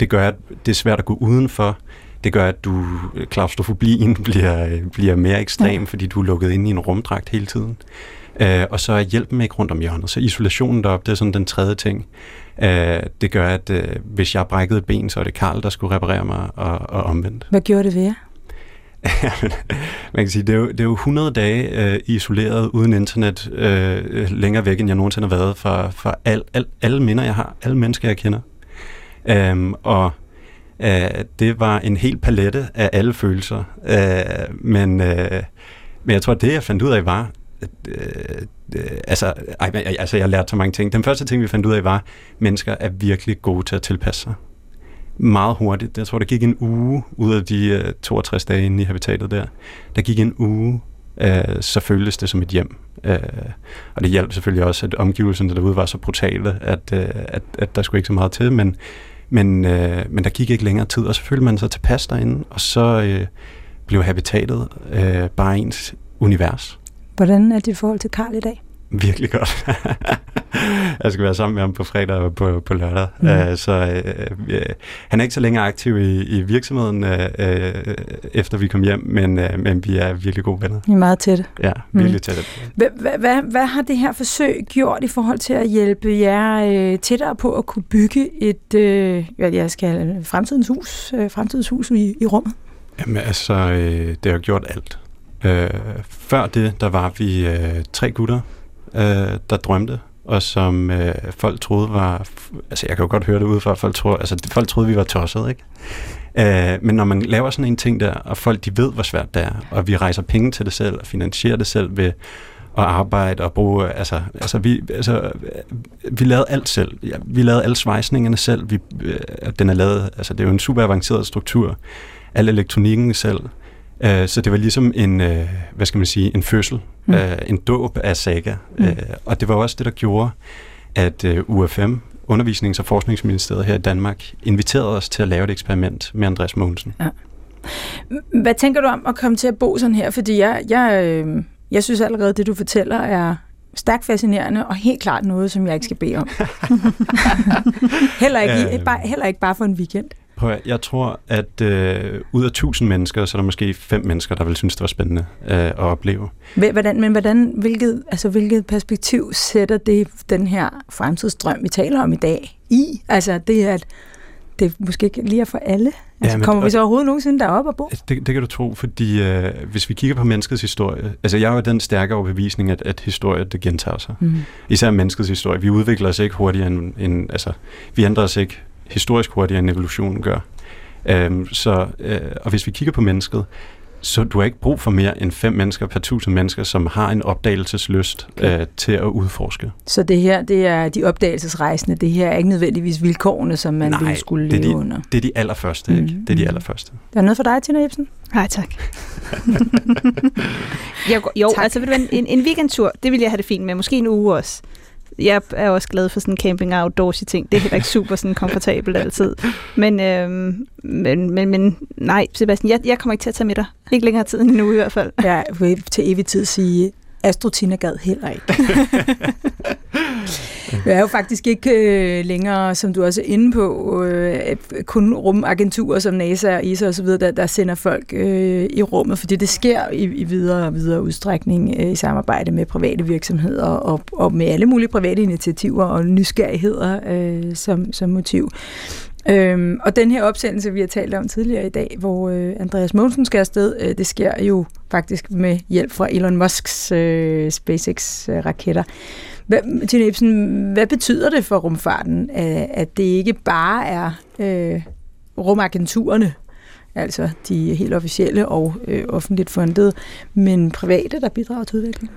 det gør, at det er svært at gå udenfor. Det gør, at klaustrofobien bliver mere ekstrem, fordi du er lukket inde i en rumdragt hele tiden. Og så er hjælpen ikke rundt om hjørnet. Så isolationen deroppe, det er sådan den tredje ting. Det gør, at hvis jeg brækkede et ben, så er det Karl, der skulle reparere mig og omvendt. Hvad gjorde det ved jer? Man kan sige, det er jo 100 dage isoleret uden internet, længere væk end jeg nogensinde har været fra alle minder jeg har, alle mennesker jeg kender. Det var en hel palette af alle følelser. Men jeg tror, det jeg fandt ud af var, jeg lærte så mange ting. Den første ting, vi fandt ud af var, mennesker er virkelig gode til at tilpasse sig. Meget hurtigt. Jeg tror, der gik en uge ud af de 62 dage inde i habitatet der. Der gik en uge, så føltes det som et hjem. Og det hjalp selvfølgelig også, at omgivelserne derude var så brutale, at der skulle ikke så meget til, men der gik ikke længere tid, og så følte man sig tilpas derinde, og så blev habitatet bare ens univers. Hvordan er dit forhold til Karl i dag? Virkelig godt. Jeg skal være sammen med ham på fredag og på lørdag. Mm. Han er ikke så længere aktiv i virksomheden, efter vi kom hjem, men vi er virkelig gode venner. Vi er meget tætte. Ja, virkelig tætte. Hvad har det her forsøg gjort i forhold til at hjælpe jer tættere på at kunne bygge et fremtidens hus i rummet? Jamen altså, det har gjort alt. Før det, der var vi tre gutter, der drømte, og som folk troede var... Altså, jeg kan jo godt høre det ud fra, folk troede, vi var tossede, ikke? Men når man laver sådan en ting der, og folk, de ved, hvor svært det er, og vi rejser penge til det selv, og finansierer det selv ved at arbejde og bruge... Vi lavede alt selv. Vi lavede alle svejsningerne selv. Den er lavet... Altså, det er jo en super avanceret struktur. Al elektronikken selv. Så det var ligesom en fødsel, en dåb af SEGA. Og det var også det, der gjorde, at UFM, Undervisnings- og Forskningsministeriet her i Danmark, inviterede os til at lave et eksperiment med Andreas Mogensen. Ja. Hvad tænker du om at komme til at bo sådan her? Fordi jeg synes allerede, det du fortæller er stærkt fascinerende, og helt klart noget, som jeg ikke skal bede om. heller ikke bare for en weekend. Jeg tror, at ud af 1000 mennesker, så er der måske 5 mennesker, der vil synes, det var spændende at opleve. Hvilket perspektiv sætter det den her fremtidsdrøm, vi taler om i dag, i? Altså det, at det måske ikke lige er for alle. Altså, kommer vi så overhovedet nogensinde deroppe og bo? Det kan du tro, fordi hvis vi kigger på menneskets historie, altså jeg har jo den stærke overbevisning, at historie, det gentager sig. Mm. Især menneskets historie. Vi udvikler os ikke hurtigere end vi ændrer os ikke historisk hurtigere end evolutionen gør. Og hvis vi kigger på mennesket, så du har ikke brug for mere end 5 mennesker per 1000 mennesker, som har en opdagelseslyst til at udforske. Så det her, det er de opdagelsesrejsende, det her er ikke nødvendigvis vilkårene, som man ville skulle leve under. Det er de allerførste, ikke? Det er de allerførste. Der er noget for dig, Tina Ibsen? Nej, tak. Tak. Altså en weekendtur, det vil jeg have det fint med, måske en uge også. Jeg er også glad for sådan camping outdoorsy ting. Det er heller ikke super sådan komfortabelt altid. Men nej, Sebastian, jeg kommer ikke til at tage med dig. Ikke længere tid end nu i hvert fald. Jeg vil til evig tid sige, Astro-Tina gad heller ikke. Jeg er jo faktisk ikke længere, som du også er inde på, kun rumagenturer som NASA og ESA osv., der sender folk i rummet, fordi det sker i videre og videre udstrækning i samarbejde med private virksomheder og med alle mulige private initiativer og nysgerrigheder som motiv. Og den her opsendelse, vi har talt om tidligere i dag, hvor Andreas Mogensen skal afsted, det sker jo faktisk med hjælp fra Elon Musks SpaceX-raketter. Tina Ibsen, hvad betyder det for rumfarten, at det ikke bare er rumagenturerne, altså de helt officielle og offentligt fundede, men private, der bidrager til udviklingen?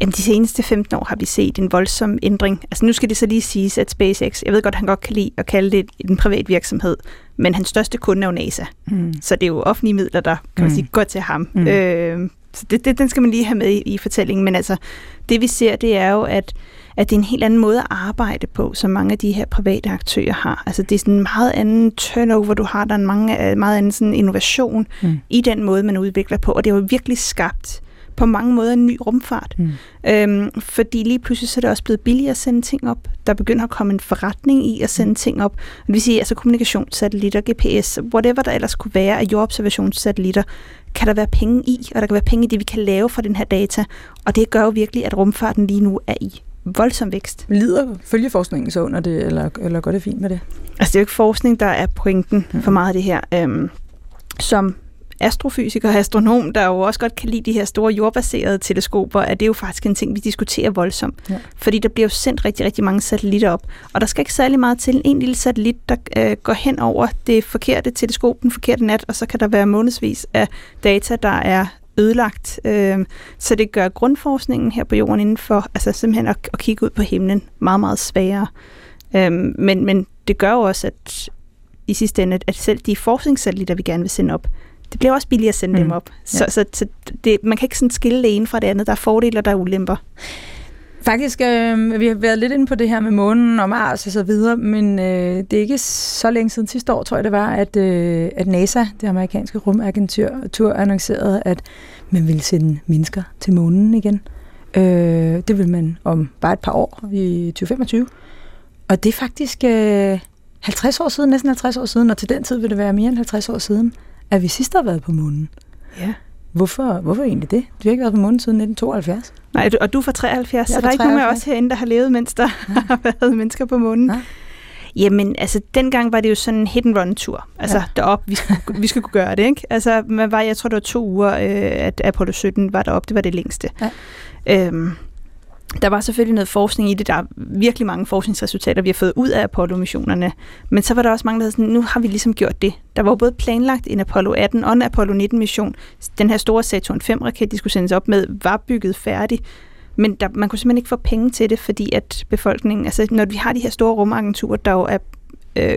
Jamen, de seneste 15 år har vi set en voldsom ændring. Altså nu skal det så lige siges, at SpaceX, jeg ved godt, han godt kan lide at kalde det en privat virksomhed, men hans største kunde er NASA. Mm. Så det er jo offentlige midler, der kan man sige, går til ham. Mm. Så den skal man lige have med i fortællingen. Men altså, det vi ser, det er jo, at det er en helt anden måde at arbejde på, som mange af de her private aktører har. Altså det er sådan en meget anden turnover, du har. Der er en meget anden sådan innovation i den måde, man udvikler på. Og det er jo virkelig skabt på mange måder en ny rumfart. Mm. Fordi lige pludselig så er det også blevet billigere at sende ting op. Der begynder at komme en forretning i at sende ting op. Det vil sige, altså kommunikationssatellitter, GPS, whatever der ellers kunne være af jordobservationssatellitter, kan der være penge i, og der kan være penge i det, vi kan lave fra den her data. Og det gør jo virkelig, at rumfarten lige nu er i voldsom vækst. Lider følgeforskningen så under det, eller går det fint med det? Altså det er jo ikke forskning, der er pointen for meget af det her, som astrofysiker og astronom, der jo også godt kan lide de her store jordbaserede teleskoper, at det er jo faktisk en ting, vi diskuterer voldsomt. Ja. Fordi der bliver jo sendt rigtig, rigtig mange satellitter op. Og der skal ikke særlig meget til. En lille satellit, der går hen over det forkerte teleskop, den forkerte nat, og så kan der være månedsvis af data, der er ødelagt. Så det gør grundforskningen her på jorden inden for, altså simpelthen at kigge ud på himlen, meget, meget sværere. Men det gør jo også, at i sidste ende, at selv de forskningssatellitter, vi gerne vil sende op, det bliver også billigere at sende dem op. Ja. Så det, man kan ikke sådan skille det ene fra det andet. Der er fordele, og der er ulemper. Faktisk, vi har været lidt inde på det her med månen og Mars og så videre, men det er ikke så længe siden sidste år, tror jeg det var, at NASA, det amerikanske rumagentur, annoncerede, at man ville sende mennesker til månen igen. Det vil man om bare et par år, i 2025. Og det er faktisk 50 år siden, næsten 50 år siden, og til den tid vil det være mere end 50 år siden, at vi sidst har været på månen. Ja. Hvorfor egentlig det? Du har ikke været på månen siden 1972. Nej, og du er fra 73, så der er ikke nogen af os herinde, der har levet, mens der har været mennesker på månen. Nej. Jamen, altså, dengang var det jo sådan en hit-and-run-tur. Altså, deroppe, vi skulle kunne gøre det, ikke? Altså, man var, jeg tror, det var 2 uger, at Apollo 17 var deroppe. Det var det længste. Ja. Der var selvfølgelig noget forskning i det. Der er virkelig mange forskningsresultater, vi har fået ud af Apollo-missionerne. Men så var der også mange, der havde sådan, nu har vi ligesom gjort det. Der var både planlagt en Apollo 18 og en Apollo 19-mission. Den her store Saturn 5-raket, de skulle sendes op med, var bygget færdig. Men man kunne simpelthen ikke få penge til det, fordi at befolkningen, altså når vi har de her store rumagenturer, der jo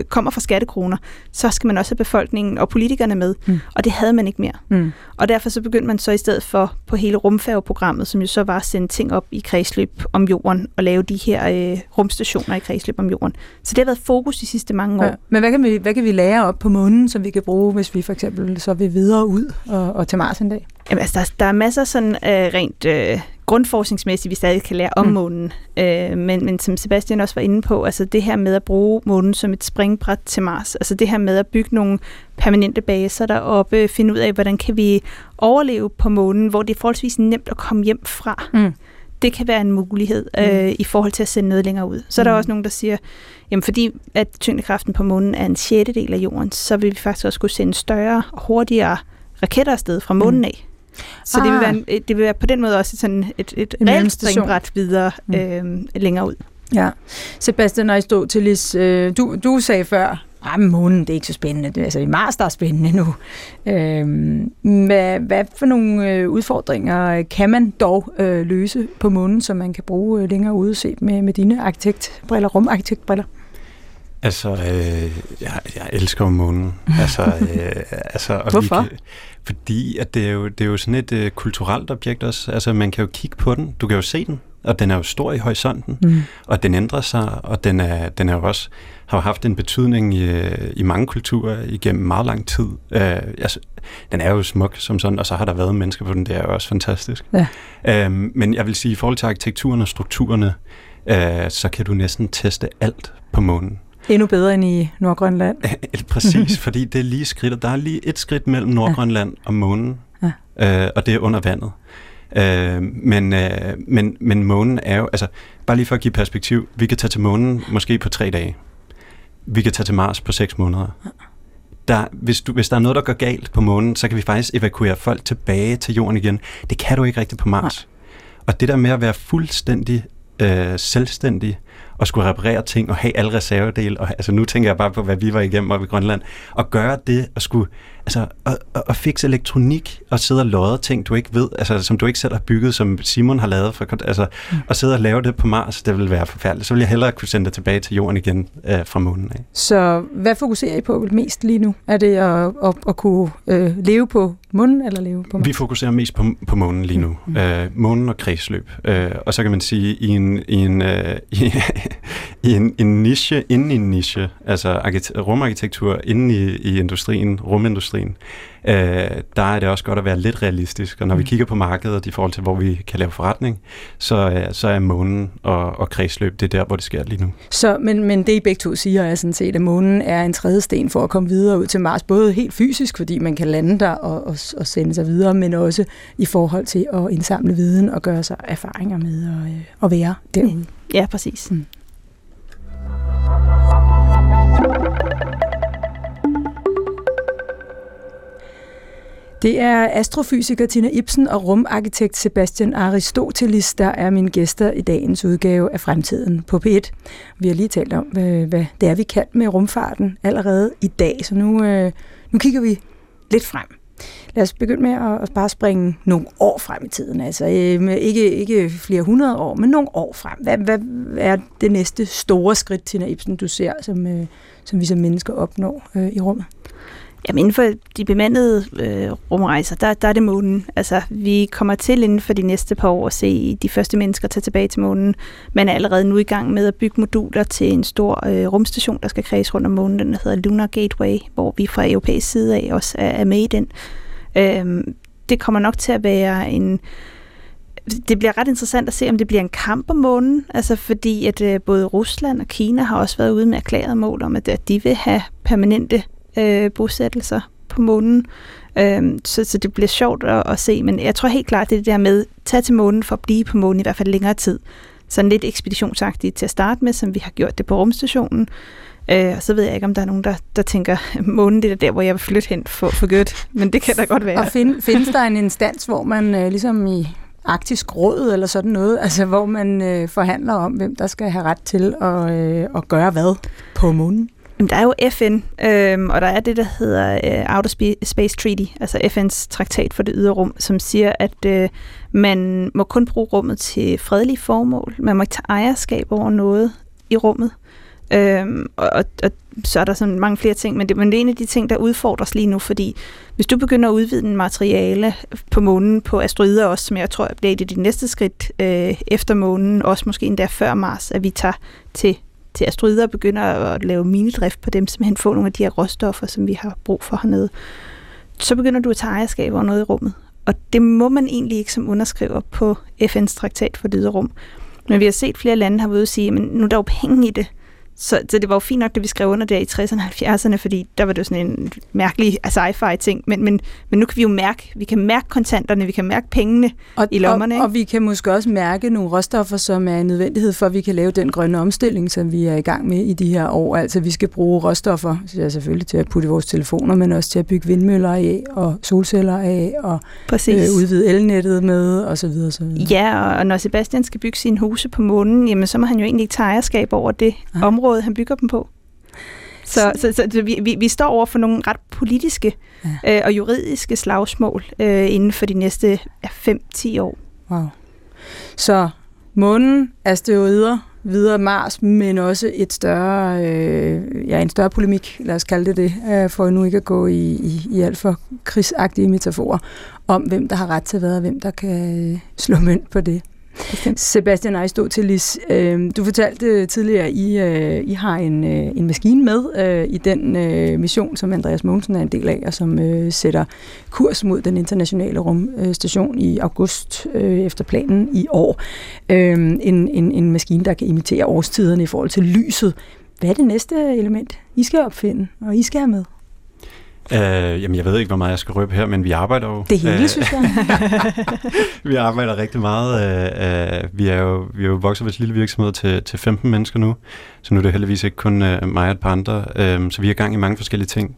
kommer fra skattekroner, så skal man også have befolkningen og politikerne med, og det havde man ikke mere. Og derfor så begyndte man så i stedet for på hele rumfærgeprogrammet, som jo så var at sende ting op i kredsløb om jorden og lave de her rumstationer i kredsløb om jorden. Så det har været fokus de sidste mange år. Ja. Men hvad kan vi lære op på månen, som vi kan bruge, hvis vi for eksempel så vil videre ud og til Mars en dag? Jamen, altså, der er masser sådan rent grundforskningsmæssigt, vi stadig kan lære om månen. Men som Sebastian også var inde på, altså det her med at bruge månen som et springbræt til Mars, altså det her med at bygge nogle permanente baser deroppe, finde ud af, hvordan kan vi overleve på månen, hvor det er forholdsvis nemt at komme hjem fra. Det kan være en mulighed i forhold til at sende noget længere ud. Så er der også nogen, der siger, jamen fordi at tyngdekraften på månen er en 6. del af jorden, så vil vi faktisk også kunne sende større og hurtigere raketter afsted fra månen af. Så det vil være på den måde også sådan et reelt springbræt videre længere ud. Ja. Sebastian Aristotelis, du sagde før, at månen det er ikke så spændende. Det er, altså i Mars, der er spændende nu. Hvad for nogle udfordringer kan man dog løse på månen, som man kan bruge længere ude set med dine arkitektbriller, rumarkitektbriller? Altså, jeg elsker månen. Hvorfor? Fordi at det er jo sådan et kulturelt objekt også. Altså, man kan jo kigge på den. Du kan jo se den, og den er jo stor i horisonten, og den ændrer sig, og den er jo også har haft en betydning i mange kulturer igennem meget lang tid. Altså, den er jo smuk som sådan, og så har der været mennesker på den. Det er jo også fantastisk. Ja. Men jeg vil sige, i forhold til arkitekturen og strukturerne, så kan du næsten teste alt på månen. Endnu bedre end i Nordgrønland. Præcis, fordi det er lige skridt. Der er lige et skridt mellem Nordgrønland og månen, og det er under vandet. Men månen er jo, altså bare lige for at give perspektiv, vi kan tage til månen måske på 3 dage. Vi kan tage til Mars på 6 måneder. Hvis der er noget, der går galt på månen, så kan vi faktisk evakuere folk tilbage til jorden igen. Det kan du ikke rigtigt på Mars. Nej. Og det der med at være fuldstændig selvstændig og skulle reparere ting og have alle reservedele, og altså nu tænker jeg bare på, hvad vi var igennem oppe i Grønland, og gøre det, og skulle altså og fikse elektronik og sidde og lodde ting, du ikke ved, altså som du ikke selv har bygget, som Simon har lavet for, altså, og sidde og lave det på Mars, det ville være forfærdeligt. Så ville jeg hellere kunne sende det tilbage til jorden igen fra månen af. Så hvad fokuserer I på mest lige nu? Er det at kunne leve på månen eller leve på Mars? Vi fokuserer mest på månen lige nu. Månen og kredsløb. Og så kan man sige, i en niche, inden i en niche, altså rumarkitektur inden i industrien, rumindustrien, der er det også godt at være lidt realistisk. Og når vi kigger på markedet i forhold til, hvor vi kan lave forretning, så er månen og kredsløb, det er der, hvor det sker lige nu. Så, men det I begge to siger er sådan set, at månen er en trædesten for at komme videre ud til Mars, både helt fysisk, fordi man kan lande der og sende sig videre, men også i forhold til at indsamle viden og gøre sig erfaringer med at være derude. Ja, præcis. Det er astrofysiker Tina Ibsen og rumarkitekt Sebastian Aristotelis, der er mine gæster i dagens udgave af Fremtiden på P1. Vi har lige talt om, hvad det er, vi kan med rumfarten allerede i dag, så nu kigger vi lidt frem. Lad os begynde med at bare springe nogle år frem i tiden, altså ikke flere hundrede år, men nogle år frem. Hvad er det næste store skridt, Tina Ibsen, du ser, som vi som mennesker opnår i rummet? Jamen, inden for de bemandede rumrejser, der er det månen. Altså, vi kommer til inden for de næste par år at se de første mennesker tage tilbage til månen. Man er allerede nu i gang med at bygge moduler til en stor rumstation, der skal kredse rundt om månen. Den hedder Lunar Gateway, hvor vi fra europæisk side af også er med i den. Det kommer nok til at være en... Det bliver ret interessant at se, om det bliver en kamp om månen, altså fordi at både Rusland og Kina har også været ude med erklærede mål om, at de vil have permanente bosættelser på månen. Så det bliver sjovt at se, men jeg tror helt klart, det der med at tage til månen for at blive på månen i hvert fald længere tid. Sådan lidt ekspeditionsagtigt til at starte med, som vi har gjort det på rumstationen. Og så ved jeg ikke, om der er nogen, der tænker, månen det er der, hvor jeg vil flytte hen for godt, men det kan da godt være. Og findes der en instans, hvor man ligesom i Arktisk Råd eller sådan noget, altså hvor man forhandler om, hvem der skal have ret til at gøre hvad på månen? Der er jo FN, og der er det, der hedder Outer Space Treaty, altså FN's traktat for det ydre rum, som siger, at man må kun bruge rummet til fredelige formål. Man må ikke tage ejerskab over noget i rummet. Og så er der sådan mange flere ting, men det er en af de ting, der udfordres lige nu, fordi hvis du begynder at udvide den materiale på månen, på asteroider også, som jeg tror bliver det næste skridt efter månen, også måske endda før Mars, at vi tager til asteroider og begynder at lave minedrift på dem, simpelthen få nogle af de her råstoffer, som vi har brug for hernede, så begynder du at tage ejerskab over noget i rummet. Og det må man egentlig ikke som underskriver på FN's traktat for det ydre rum. Men vi har set flere lande har været ude og sige, at nu er der jo penge i det. Så det var jo fint nok, det vi skrev under der i 60'erne og 70'erne, fordi der var det jo sådan en mærkelig sci-fi ting, men nu kan vi jo mærke, vi kan mærke kontanterne, vi kan mærke pengene i lommerne. Og vi kan måske også mærke nogle råstoffer, som er en nødvendighed for, at vi kan lave den grønne omstilling, som vi er i gang med i de her år. Altså vi skal bruge råstoffer, ja, selvfølgelig til at putte vores telefoner, men også til at bygge vindmøller af og solceller af og udvide elnettet med osv. Ja, og når Sebastian skal bygge sine huse på månen, jamen så må han jo egentlig ikke tage ejerskab over det område, han bygger dem på. Så vi står over for nogle ret politiske og juridiske slagsmål inden for de næste 5-10 år. Wow. Så månen, asteroider, videre Mars, men også et større, en større polemik, lad os kalde det, for nu ikke at gå i alt for krigsagtige metaforer, om hvem der har ret til hvad, og hvem der kan slå mønt på det. Sebastian Aristotelis, du fortalte tidligere, at I har en maskine med i den mission, som Andreas Mogensen er en del af, og som sætter kurs mod den internationale rumstation i august efter planen i år. En maskine, der kan imitere årstiderne i forhold til lyset. Hvad er det næste element, I skal opfinde, og I skal have med? Jamen, jeg ved ikke, hvor meget jeg skal røbe her, men vi arbejder jo... Det hele, synes jeg. Vi arbejder rigtig meget. Vi er jo vokset vores lille virksomhed til 15 mennesker nu, så nu er det heldigvis ikke kun mig og et par andre. Så vi er i gang i mange forskellige ting.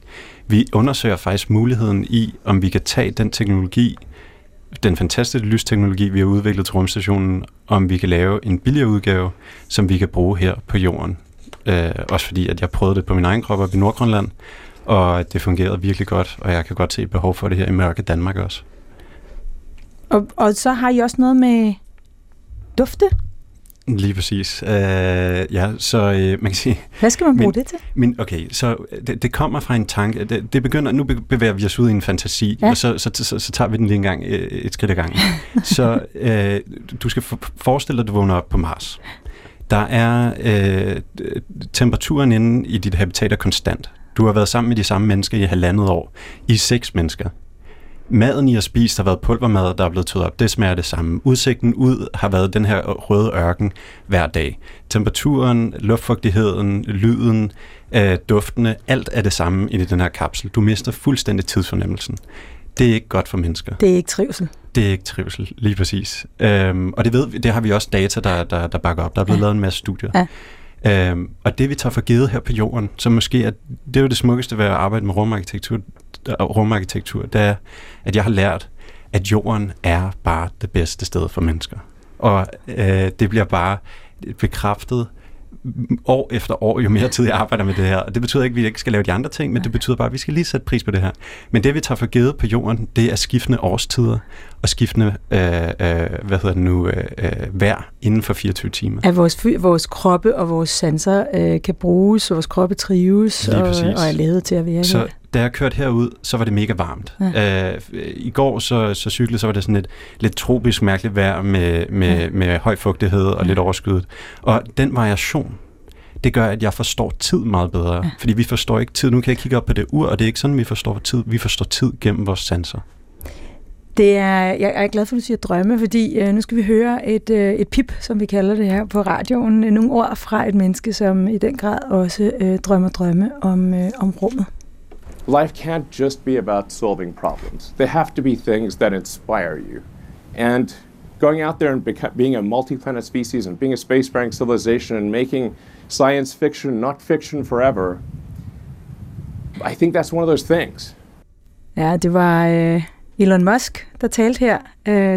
Vi undersøger faktisk muligheden i, om vi kan tage den teknologi, den fantastiske lysteknologi, vi har udviklet til rumstationen, om vi kan lave en billigere udgave, som vi kan bruge her på jorden. Også fordi, at jeg prøvede det på min egen krop op i Nordgrønland, og det fungerede virkelig godt, og jeg kan godt se et behov for det her i mørke Danmark også. Og så har I også noget med dufte? Lige præcis. Man kan sige... Hvad skal man bruge det til? Det kommer fra en tanke. Det begynder... Nu bevæger vi os ud i en fantasi, ja. Og så tager vi den lige en gang, et skridt ad gangen. Så du skal forestille dig, at du vågner op på Mars. Der er... temperaturen inde i dit habitat er konstant. Du har været sammen med de samme mennesker i 1,5 år. I 6 mennesker. Maden, I har spist, har været pulvermad, der er blevet tøet op. Det smager det samme. Udsigten ud har været den her røde ørken hver dag. Temperaturen, luftfugtigheden, lyden, duftene, alt er det samme i den her kapsel. Du mister fuldstændig tidsfornemmelsen. Det er ikke godt for mennesker. Det er ikke trivsel. Det er ikke trivsel, lige præcis. Og det ved vi, det har vi også data, der bakker op. Der er blevet lavet en masse studier. Ja. Og det vi tager for givet her på jorden, som måske er det smukkeste ved at arbejde med rumarkitektur, rumarkitektur, det er, at jeg har lært, at jorden er bare det bedste sted for mennesker. Og det bliver bare bekræftet år efter år, jo mere tid jeg arbejder med det her. Og det betyder ikke, at vi ikke skal lave de andre ting, men det betyder bare, at vi skal lige sætte pris på det her. Men det, vi tager for givet på jorden, det er skiftende årstider og skiftende vejr inden for 24 timer. At vores kroppe og vores sanser kan bruges, og vores kroppe trives og er lavet til at virke. Så da jeg kørte herud, så var det mega varmt. Ja. I går så cyklede, så var det sådan et lidt tropisk mærkeligt vejr med høj fugtighed og lidt overskyet. Og den variation, det gør, at jeg forstår tid meget bedre. Ja. Fordi vi forstår ikke tid. Nu kan jeg kigge op på det ur, og det er ikke sådan, vi forstår tid. Vi forstår tid gennem vores sanser. Jeg er glad for, at du siger drømme, fordi nu skal vi høre et pip, som vi kalder det her på radioen. Nogle ord fra et menneske, som i den grad også drømmer drømme om rummet. Life can't just be about solving problems. They have to be things that inspire you. And going out there and being a multi-planet species and being a space-faring civilization and making science fiction not fiction forever, I think that's one of those things. Ja, det var Elon Musk, der talte her,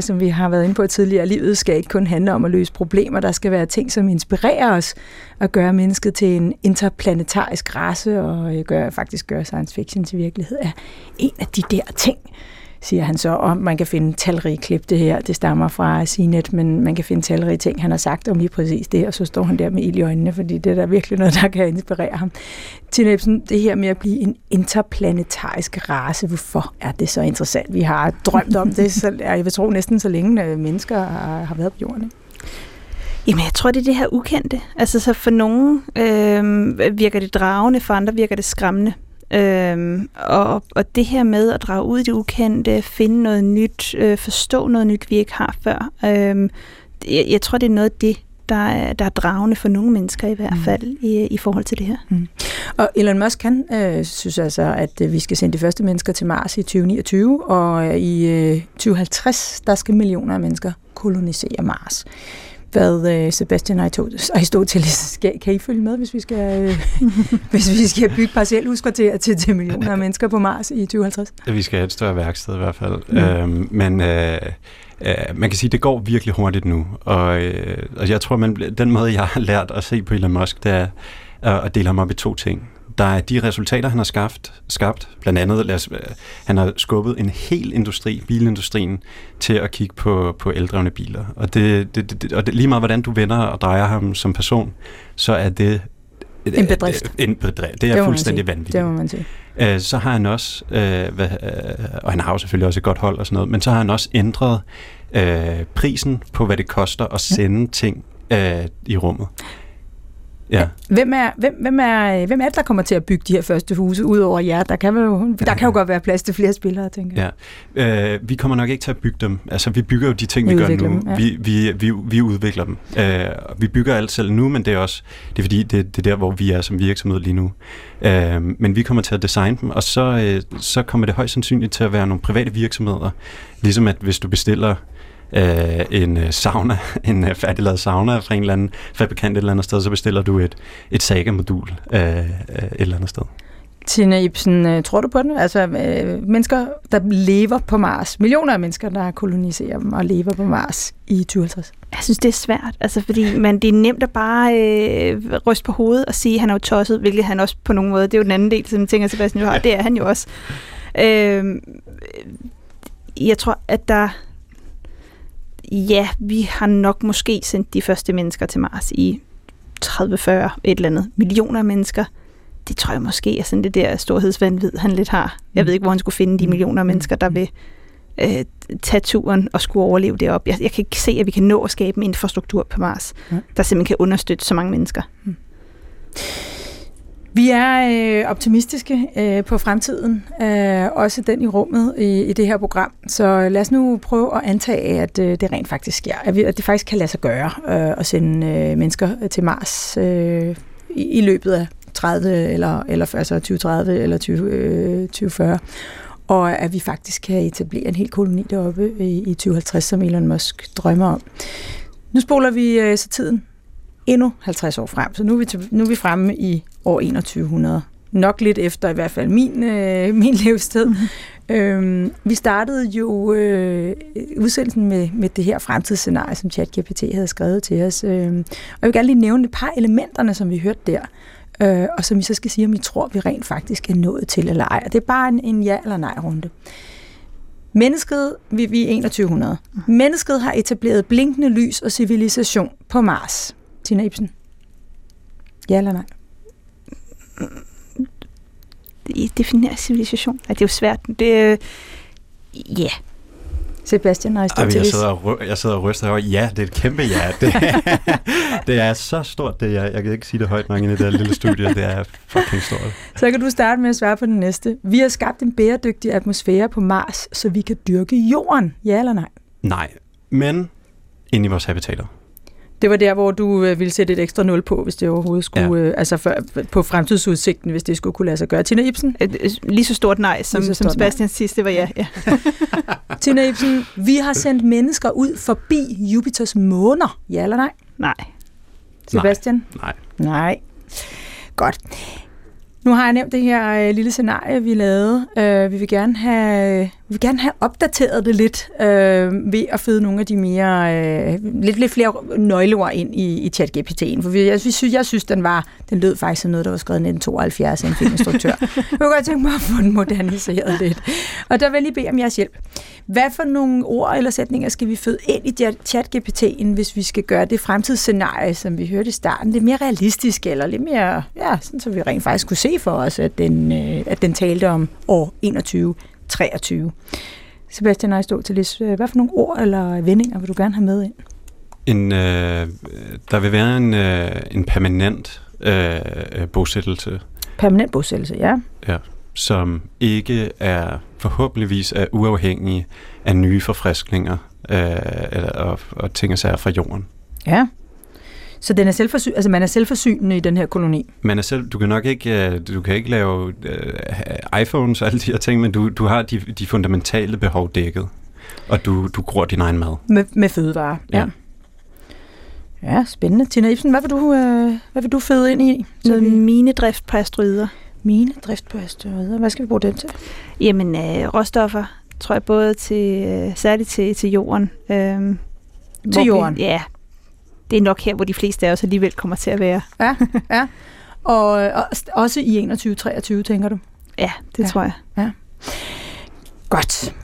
som vi har været inde på tidligere. Livet skal ikke kun handle om at løse problemer. Der skal være ting, som inspirerer os og gør mennesket til en interplanetarisk race og gør science fiction til virkelighed er en af de der ting, siger han så. Og man kan finde talrige klip, det her. Det stammer fra CNET, men man kan finde talrige ting, han har sagt om lige præcis det, og så står han der med ild i øjnene, fordi det er der virkelig noget, der kan inspirere ham. Tina Ibsen, det her med at blive en interplanetarisk race, hvorfor er det så interessant? Vi har drømt om det, så jeg vil tro næsten så længe mennesker har været på jorden, ikke? Jamen, jeg tror, det er det her ukendte. Altså, så for nogen virker det dragende, for andre virker det skræmmende. Og det her med at drage ud i det ukendte, finde noget nyt, forstå noget nyt, vi ikke har før, jeg tror, det er noget af det, der er dragende for nogle mennesker i hvert fald i forhold til det her. Mm. Og Elon Musk, han synes altså, at vi skal sende de første mennesker til Mars i 2029, og i 2050, der skal millioner af mennesker kolonisere Mars. Hvad Sebastian Aristotelis, kan I følge med, hvis vi skal, bygge parcelhuskvarterer til millioner af mennesker på Mars i 2050? Vi skal have et større værksted i hvert fald. Mm. Men man kan sige, at det går virkelig hurtigt nu. Og jeg tror, den måde, jeg har lært at se på Elon Musk, det er at dele ham op i to ting. Der er de resultater, han har skabt. Blandt andet, han har skubbet en hel industri, bilindustrien, til at kigge på eldrevne biler. Og det lige meget, hvordan du vender og drejer ham som person, så er det en bedrift. Det er fuldstændig vanvittigt. Det må man sige. Så har han også, og han har jo selvfølgelig også et godt hold og sådan noget, men så har han også ændret prisen på, hvad det koster at sende ting i rummet. Ja. Hvem er det, der kommer til at bygge de her første huse, udover jer? Der kan jo godt være plads til flere spillere, tænker jeg. Ja. Vi kommer nok ikke til at bygge dem. Altså, vi bygger jo de ting, vi gør nu. Dem, ja. Vi udvikler dem. Vi bygger alt selv nu, men det er også fordi, det er der, hvor vi er som virksomhed lige nu. Men vi kommer til at designe dem, og så kommer det højst sandsynligt til at være nogle private virksomheder. Ligesom at hvis du bestiller en færdiglavet sauna fra en eller anden fabrikant et eller andet sted, så bestiller du et SEGA-modul et eller andet sted. Tina Ibsen, tror du på det? Altså mennesker, der lever på Mars, millioner af mennesker, der koloniserer dem og lever på Mars i 2050? Jeg synes, det er svært, altså, fordi det er nemt at bare ryste på hovedet og sige, at han er jo tosset, hvilket han også på nogen måde, det er jo den anden del, som tænker Sebastian, det er han jo også. Jeg tror, at vi har nok måske sendt de første mennesker til Mars i 30-40 et eller andet millioner af mennesker. Det tror jeg måske er sådan det der storhedsvanvid, han lidt har. Jeg ved ikke, hvor han skulle finde de millioner af mennesker, der vil tage turen og skulle overleve deroppe. Jeg kan ikke se, at vi kan nå at skabe en infrastruktur på Mars, der simpelthen kan understøtte så mange mennesker. Mm. Vi er optimistiske på fremtiden, også den i rummet i det her program. Så lad os nu prøve at antage, at det rent faktisk sker. At det faktisk kan lade sig gøre at sende mennesker til Mars i løbet af 30 eller altså 2030 eller 2040. Og at vi faktisk kan etablere en hel koloni deroppe i 2050, som Elon Musk drømmer om. Nu spoler vi så tiden endnu 50 år frem, så nu er vi fremme i år 2100. nok lidt efter i hvert fald min levetid. Vi startede jo udsendelsen med det her fremtidsscenarie, som ChatGPT havde skrevet til os. Og jeg vil gerne lige nævne et par elementerne, som vi hørte der, og som vi så skal sige, om I tror, vi rent faktisk er nået til eller ej. Og det er bare en ja- eller nej-runde. Mennesket, vi er 2100. Mennesket har etableret blinkende lys og civilisation på Mars. Tina Ibsen. Ja eller nej? Definere civilisation. Ej, det er jo svært. Det, ja. Sebastian Aristotelis. Jeg sidder og ryster herovre. Ja, det er et kæmpe ja. Det er så stort, det er. Jeg kan ikke sige det højt nok i det der lille studie. Det er fucking stort. Så kan du starte med at svare på den næste. Vi har skabt en bæredygtig atmosfære på Mars, så vi kan dyrke jorden. Ja eller nej? Nej, men inde i vores habitater. Det var der, hvor du ville sætte et ekstra 0 på, hvis det overhovedet skulle, på fremtidsudsigten, hvis det skulle kunne lade sig gøre. Tina Ibsen? Lige så stort nej, som Sebastian sidste var ja. Tina Ibsen, vi har sendt mennesker ud forbi Jupiters måner. Ja eller nej? Nej. Sebastian? Nej. Godt. Nu har jeg nævnt det her lille scenarie, vi lavede. Vi vil gerne have opdateret det lidt ved at føde nogle af de mere lidt flere nøgleord ind i ChatGPT'en. For jeg synes, den lød faktisk som noget, der var skrevet i 1972 af en filminstruktør. Jeg kunne godt tænke mig at få den moderniseret lidt. Og der vil jeg lige bede om jeres hjælp. Hvad for nogle ord eller sætninger skal vi føde ind i ChatGPT'en, hvis vi skal gøre det fremtidsscenarie, som vi hørte i starten, lidt mere realistisk eller lidt mere, sådan så vi rent faktisk kunne se for os, at den talte om år 2123. Sebastian Aristotelis, hvad for nogle ord eller vendinger vil du gerne have med ind? Der vil være en permanent bosættelse. Permanent bosættelse, ja. Ja, som ikke er forhåbentligvis er uafhængig af nye forfriskninger og ting og sager fra jorden. Ja. Så den er man er selvforsynende i den her koloni. Du kan ikke lave iPhones og alle de her ting, men du har de fundamentale behov dækket, og du gror din egen mad. Med fødevarer, ja. Ja, spændende. Tina Ibsen, hvad vil du føde ind i? Så minedrift på asteroider. Minedrift på asteroider. Hvad skal vi bruge den til? Jamen, råstoffer, tror jeg, både særligt til jorden. Til jorden? Ja. Det er nok her, hvor de fleste af os alligevel kommer til at være. Ja. Og også i 2123, tænker du? Ja, det tror jeg. Ja. Godt.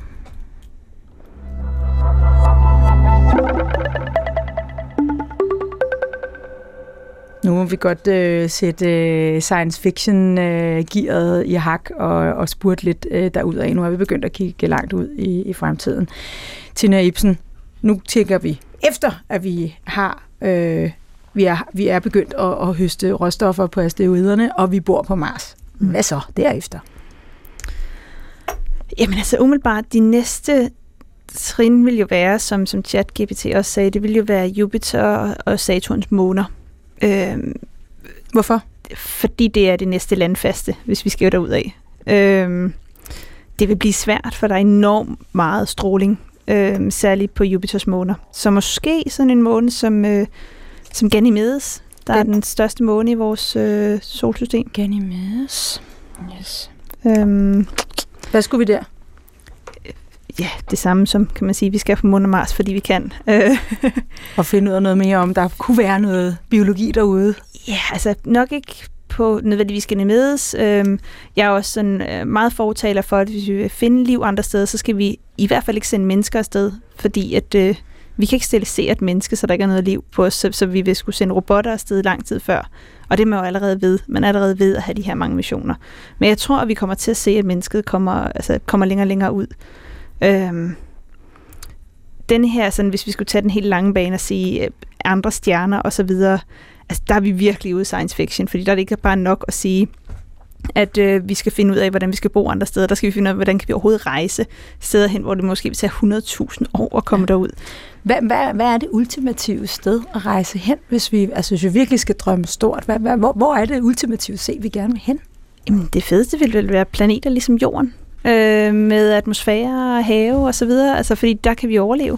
Nu må vi godt sætte science fiction-gearet i hak og spurte lidt derudad. Nu har vi begyndt at kigge langt ud i fremtiden. Tina Ibsen, nu tænker vi, efter at vi er begyndt at høste råstoffer på asteroiderne, og vi bor på Mars. Hvad så derefter? Jamen altså umiddelbart, de næste trin vil jo være, som ChatGPT også sagde, det vil jo være Jupiter og Saturns måner. Hvorfor? Fordi det er det næste landfaste, hvis vi skal derud af. Det vil blive svært, for der er enormt meget stråling. Særligt på Jupiters måner. Så måske sådan en måne som Ganymedes, der er den største måne i vores solsystem. Ganymedes. Yes. Hvad skulle vi der? Ja, det samme som, kan man sige, vi skal på månen og Mars, fordi vi kan. Og finde ud af noget mere om, der kunne være noget biologi derude. Ja, altså nok ikke på nødvendigvis Ganymedes. Jeg er også sådan meget fortaler for, at hvis vi vil finde liv andre steder, så skal vi i hvert fald ikke sende mennesker afsted, fordi at, vi kan ikke sterilisere et menneske, så der ikke er noget liv på os, så vi vil skulle sende robotter afsted lang tid før. Og det er man jo allerede ved. Man er allerede ved at have de her mange missioner. Men jeg tror, at vi kommer til at se, at mennesket kommer længere og længere ud. Den her, sådan, hvis vi skulle tage den helt lange bane og sige andre stjerner osv., altså, der er vi virkelig ude i science fiction, fordi der er det ikke bare nok at sige, at vi skal finde ud af, hvordan vi skal bo andre steder. Der skal vi finde ud af, hvordan kan vi overhovedet rejse steder hen, hvor det måske vil tage 100.000 år at komme derud. Hvad er det ultimative sted at rejse hen, hvis vi virkelig skal drømme stort? Hvor er det ultimative set, vi gerne vil hen? Jamen, det fedeste vil vel være planeter ligesom jorden, med atmosfære, have og så videre, altså, fordi der kan vi overleve.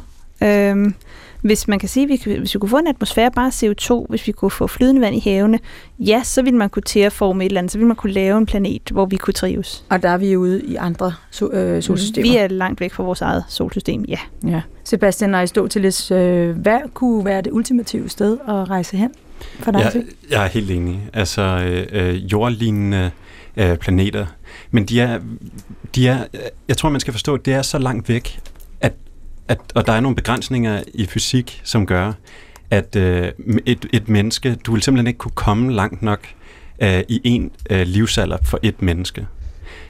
Hvis man kan sige, hvis vi kunne få en atmosfære bare CO2, hvis vi kunne få flydende vand i havene, ja, så ville man kunne terraforme et eller andet, så ville man kunne lave en planet, hvor vi kunne trives. Og der er vi ude i andre solsystemer. Vi er langt væk fra vores eget solsystem, ja. Ja. Sebastian Aristoteles, hvad kunne være det ultimative sted at rejse hen for dig? Jeg er helt enig. Altså jordlignende planeter. Men de er, jeg tror, man skal forstå, at det er så langt væk, og der er nogle begrænsninger i fysik, som gør, at et menneske, du vil simpelthen ikke kunne komme langt nok i en livsalder for et menneske.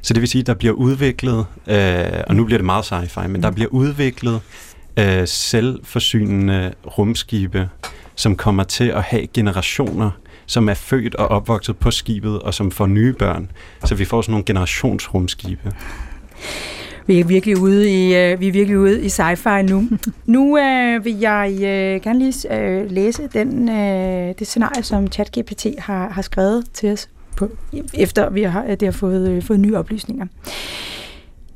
Så det vil sige, at der bliver udviklet, og nu bliver det meget sci-fi, men der bliver udviklet selvforsynende rumskibe, som kommer til at have generationer, som er født og opvokset på skibet, og som får nye børn. Så vi får sådan nogle generationsrumskibe. Vi er virkelig ude i sci-fi nu. Nu vil jeg gerne lige læse det scenarie, som ChatGPT har skrevet til os, efter vi har fået nye oplysninger.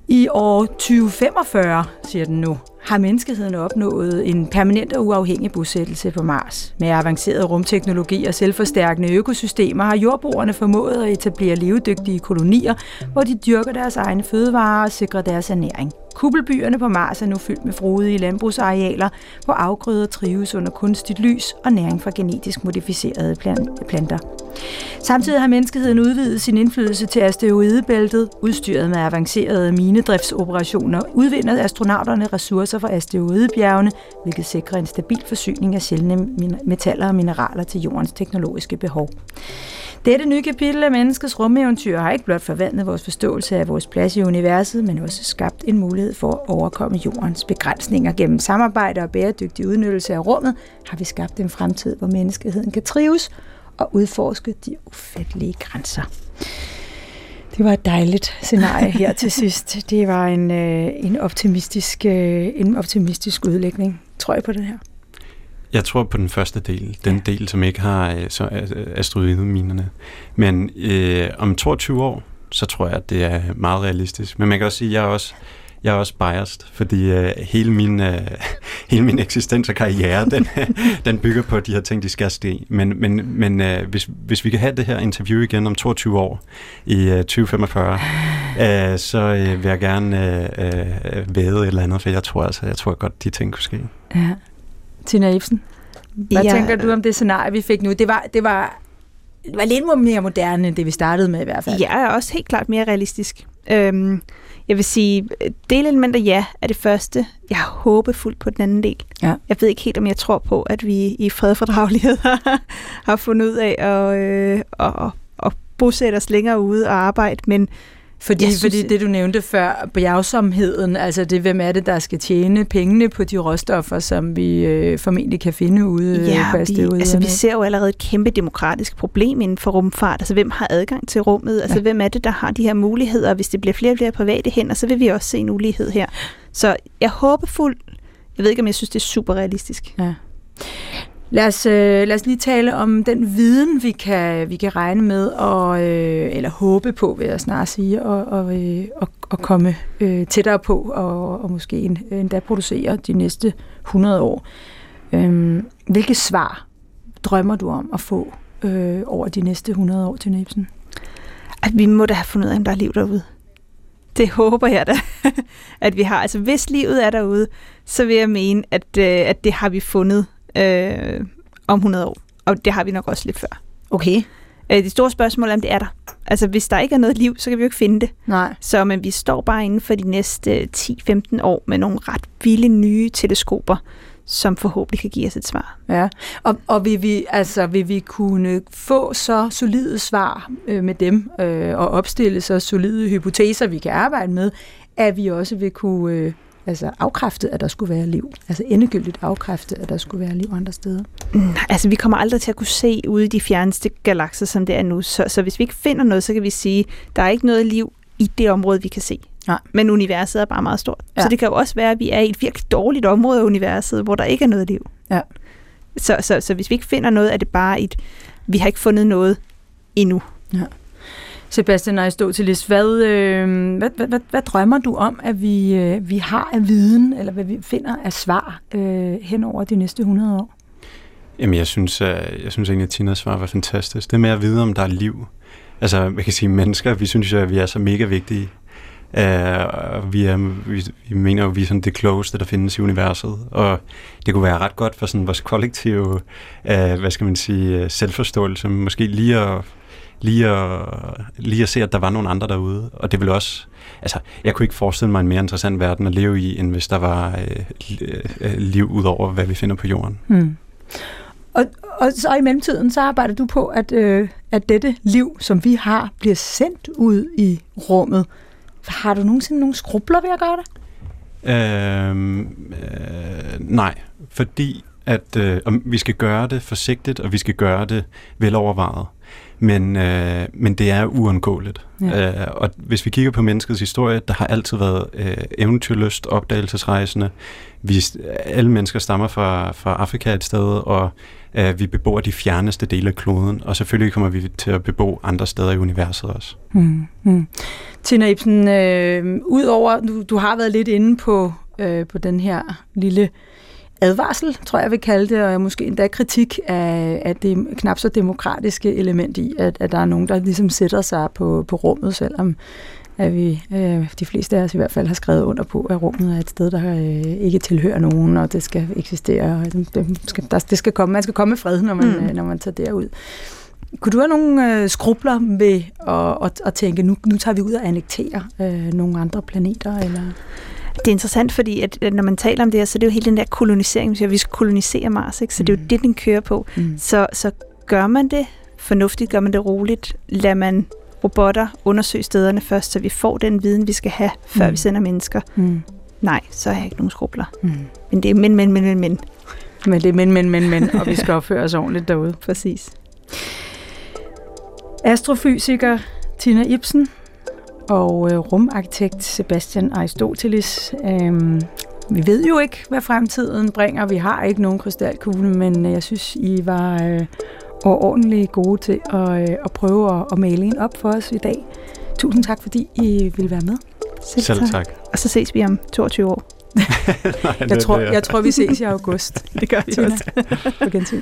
I år 2045, siger den nu, har menneskeheden opnået en permanent og uafhængig bosættelse på Mars. Med avanceret rumteknologi og selvforstærkende økosystemer har jordboerne formået at etablere levedygtige kolonier, hvor de dyrker deres egne fødevarer og sikrer deres ernæring. Kuppelbyerne på Mars er nu fyldt med frodige landbrugsarealer, hvor afgrøder trives under kunstigt lys og næring fra genetisk modificerede planter. Samtidig har menneskeheden udvidet sin indflydelse til asteroidebæltet, udstyret med avancerede minedriftsoperationer, udvinder astronauterne ressourcer fra asteroidebjergene, hvilket sikrer en stabil forsyning af sjældne metaller og mineraler til jordens teknologiske behov. Dette nye kapitel af menneskets rumeventyr har ikke blot forvandlet vores forståelse af vores plads i universet, men også skabt en mulighed for at overkomme jordens begrænsninger. Gennem samarbejde og bæredygtig udnyttelse af rummet har vi skabt en fremtid, hvor menneskeheden kan trives og udforske de ufattelige grænser. Det var et dejligt scenarie her til sidst. Det var en optimistisk udlægning. Tror jeg på det her? Jeg tror på den første del. Den del, som ikke har asteroideminerne. Men om 22 år, så tror jeg, at det er meget realistisk. Men man kan også sige, at jeg er også biased, fordi hele min eksistens og karriere, den bygger på de her ting, de skal ske. Men hvis vi kan have det her interview igen om 22 år i 2045, så vil jeg gerne væde et eller andet, for jeg tror godt, de ting kunne ske. Ja. Tina Ibsen, hvad tænker du om det scenarie, vi fik nu? Det var lidt mere moderne, end det vi startede med i hvert fald. Ja, og også helt klart mere realistisk. Jeg vil sige, delelementer er det første. Jeg har håbefuldt på den anden del. Ja. Jeg ved ikke helt, om jeg tror på, at vi i fredfordragelighed har fundet ud af at bosætte os længere ude og arbejde, men Fordi det, du nævnte før, bjergsomheden, altså det, hvem er det, der skal tjene pengene på de råstoffer, som vi formentlig kan finde ude på asteroiderne? Altså vi ser jo allerede et kæmpe demokratisk problem inden for rumfart. Altså hvem har adgang til rummet? Altså hvem er det, der har de her muligheder? Hvis det bliver flere og flere private hænder, så vil vi også se en ulighed her. Så jeg håber fuldt. Jeg ved ikke, om jeg synes, det er super realistisk. Ja. Lad os lige tale om den viden, vi kan regne med, eller håbe på, vil jeg snart sige, og komme tættere på, og måske endda producere de næste 100 år. Hvilke svar drømmer du om at få over de næste 100 år, Tina Ibsen? At vi må da have fundet ud af, om der er liv derude. Det håber jeg da, at vi har. Altså hvis livet er derude, så vil jeg mene, at det har vi fundet om 100 år. Og det har vi nok også lidt før. Okay. Det store spørgsmål er, om det er der. Altså, hvis der ikke er noget liv, så kan vi jo ikke finde det. Nej. Så men vi står bare inden for de næste 10-15 år med nogle ret vilde nye teleskoper, som forhåbentlig kan give os et svar. Ja. Og vil vi kunne få så solide svar med dem, og opstille så solide hypoteser, vi kan arbejde med, at vi også vil kunne... afkræftet, at der skulle være liv. Altså endegyldigt afkræftet, at der skulle være liv andre steder. Altså, vi kommer aldrig til at kunne se ude i de fjerneste galakser, som det er nu. Så hvis vi ikke finder noget, så kan vi sige, der er ikke noget liv i det område, vi kan se. Nej. Men universet er bare meget stort. Ja. Så det kan jo også være, at vi er i et virkelig dårligt område af universet, hvor der ikke er noget liv. Ja. Så hvis vi ikke finder noget, er det bare vi har ikke fundet noget endnu. Ja. Sebastian Aristotelis, hvad drømmer du om, at vi har af viden, eller hvad vi finder af svar hen over de næste 100 år? Jamen, jeg synes egentlig, at Tinas svar var fantastisk. Det med at vide, om der er liv. Altså, jeg kan sige, mennesker, vi synes jo, at vi er så mega vigtige. Vi mener jo, at vi er sådan det klogeste, der findes i universet, og det kunne være ret godt for sådan vores kollektive, selvforståelse, måske lige at se, at der var nogle andre derude, og det ville også, altså, jeg kunne ikke forestille mig en mere interessant verden at leve i, end hvis der var liv ud over, hvad vi finder på jorden. Hmm. Og så i mellemtiden, så arbejder du på, at dette liv, som vi har, bliver sendt ud i rummet. Har du nogensinde nogle skrubler ved at gøre det? Nej, fordi at vi skal gøre det forsigtigt, og vi skal gøre det velovervejet. Men det er uundgåeligt. Ja. Og hvis vi kigger på menneskets historie, der har altid været eventyrlyst, opdagelsesrejsende. Alle mennesker stammer fra Afrika et sted, og vi bebor de fjerneste dele af kloden, og selvfølgelig kommer vi til at bebo andre steder i universet også. Mm-hmm. Tina Ibsen, udover, du har været lidt inde på den her lille advarsel, tror jeg vil kalde det, og måske endda kritik af det knap så demokratiske element i, at der er nogen, der ligesom sætter sig på rummet, selvom at vi, de fleste af os i hvert fald, har skrevet under på, at rummet er et sted, der ikke tilhører nogen, og det skal eksistere, og man skal komme med fred, når man tager derud. Kunne du have nogle skrubler med at tænke, nu tager vi ud og annekterer nogle andre planeter, eller... Det er interessant, fordi at når man taler om det her, så er det jo hele den der kolonisering, vi skal kolonisere Mars, ikke? Så det er jo det, den kører på. Mm. Så gør man det fornuftigt, gør man det roligt, lader man robotter undersøge stederne først, så vi får den viden, vi skal have, før vi sender mennesker. Mm. Nej, så har jeg ikke nogen skrubler. Mm. Men det er men. Men det er men, og vi skal opføre os ordentligt derude. Præcis. Astrofysiker Tina Ibsen og rumarkitekt Sebastian Aristotelis. Vi ved jo ikke, hvad fremtiden bringer. Vi har ikke nogen krystalkugle, men jeg synes, I var ordentligt gode til at prøve at male en op for os i dag. Tusind tak, fordi I ville være med. Selv tak. Og så ses vi om 22 år. Nej, jeg tror, vi ses i august. Det gør vi også. På gensyn.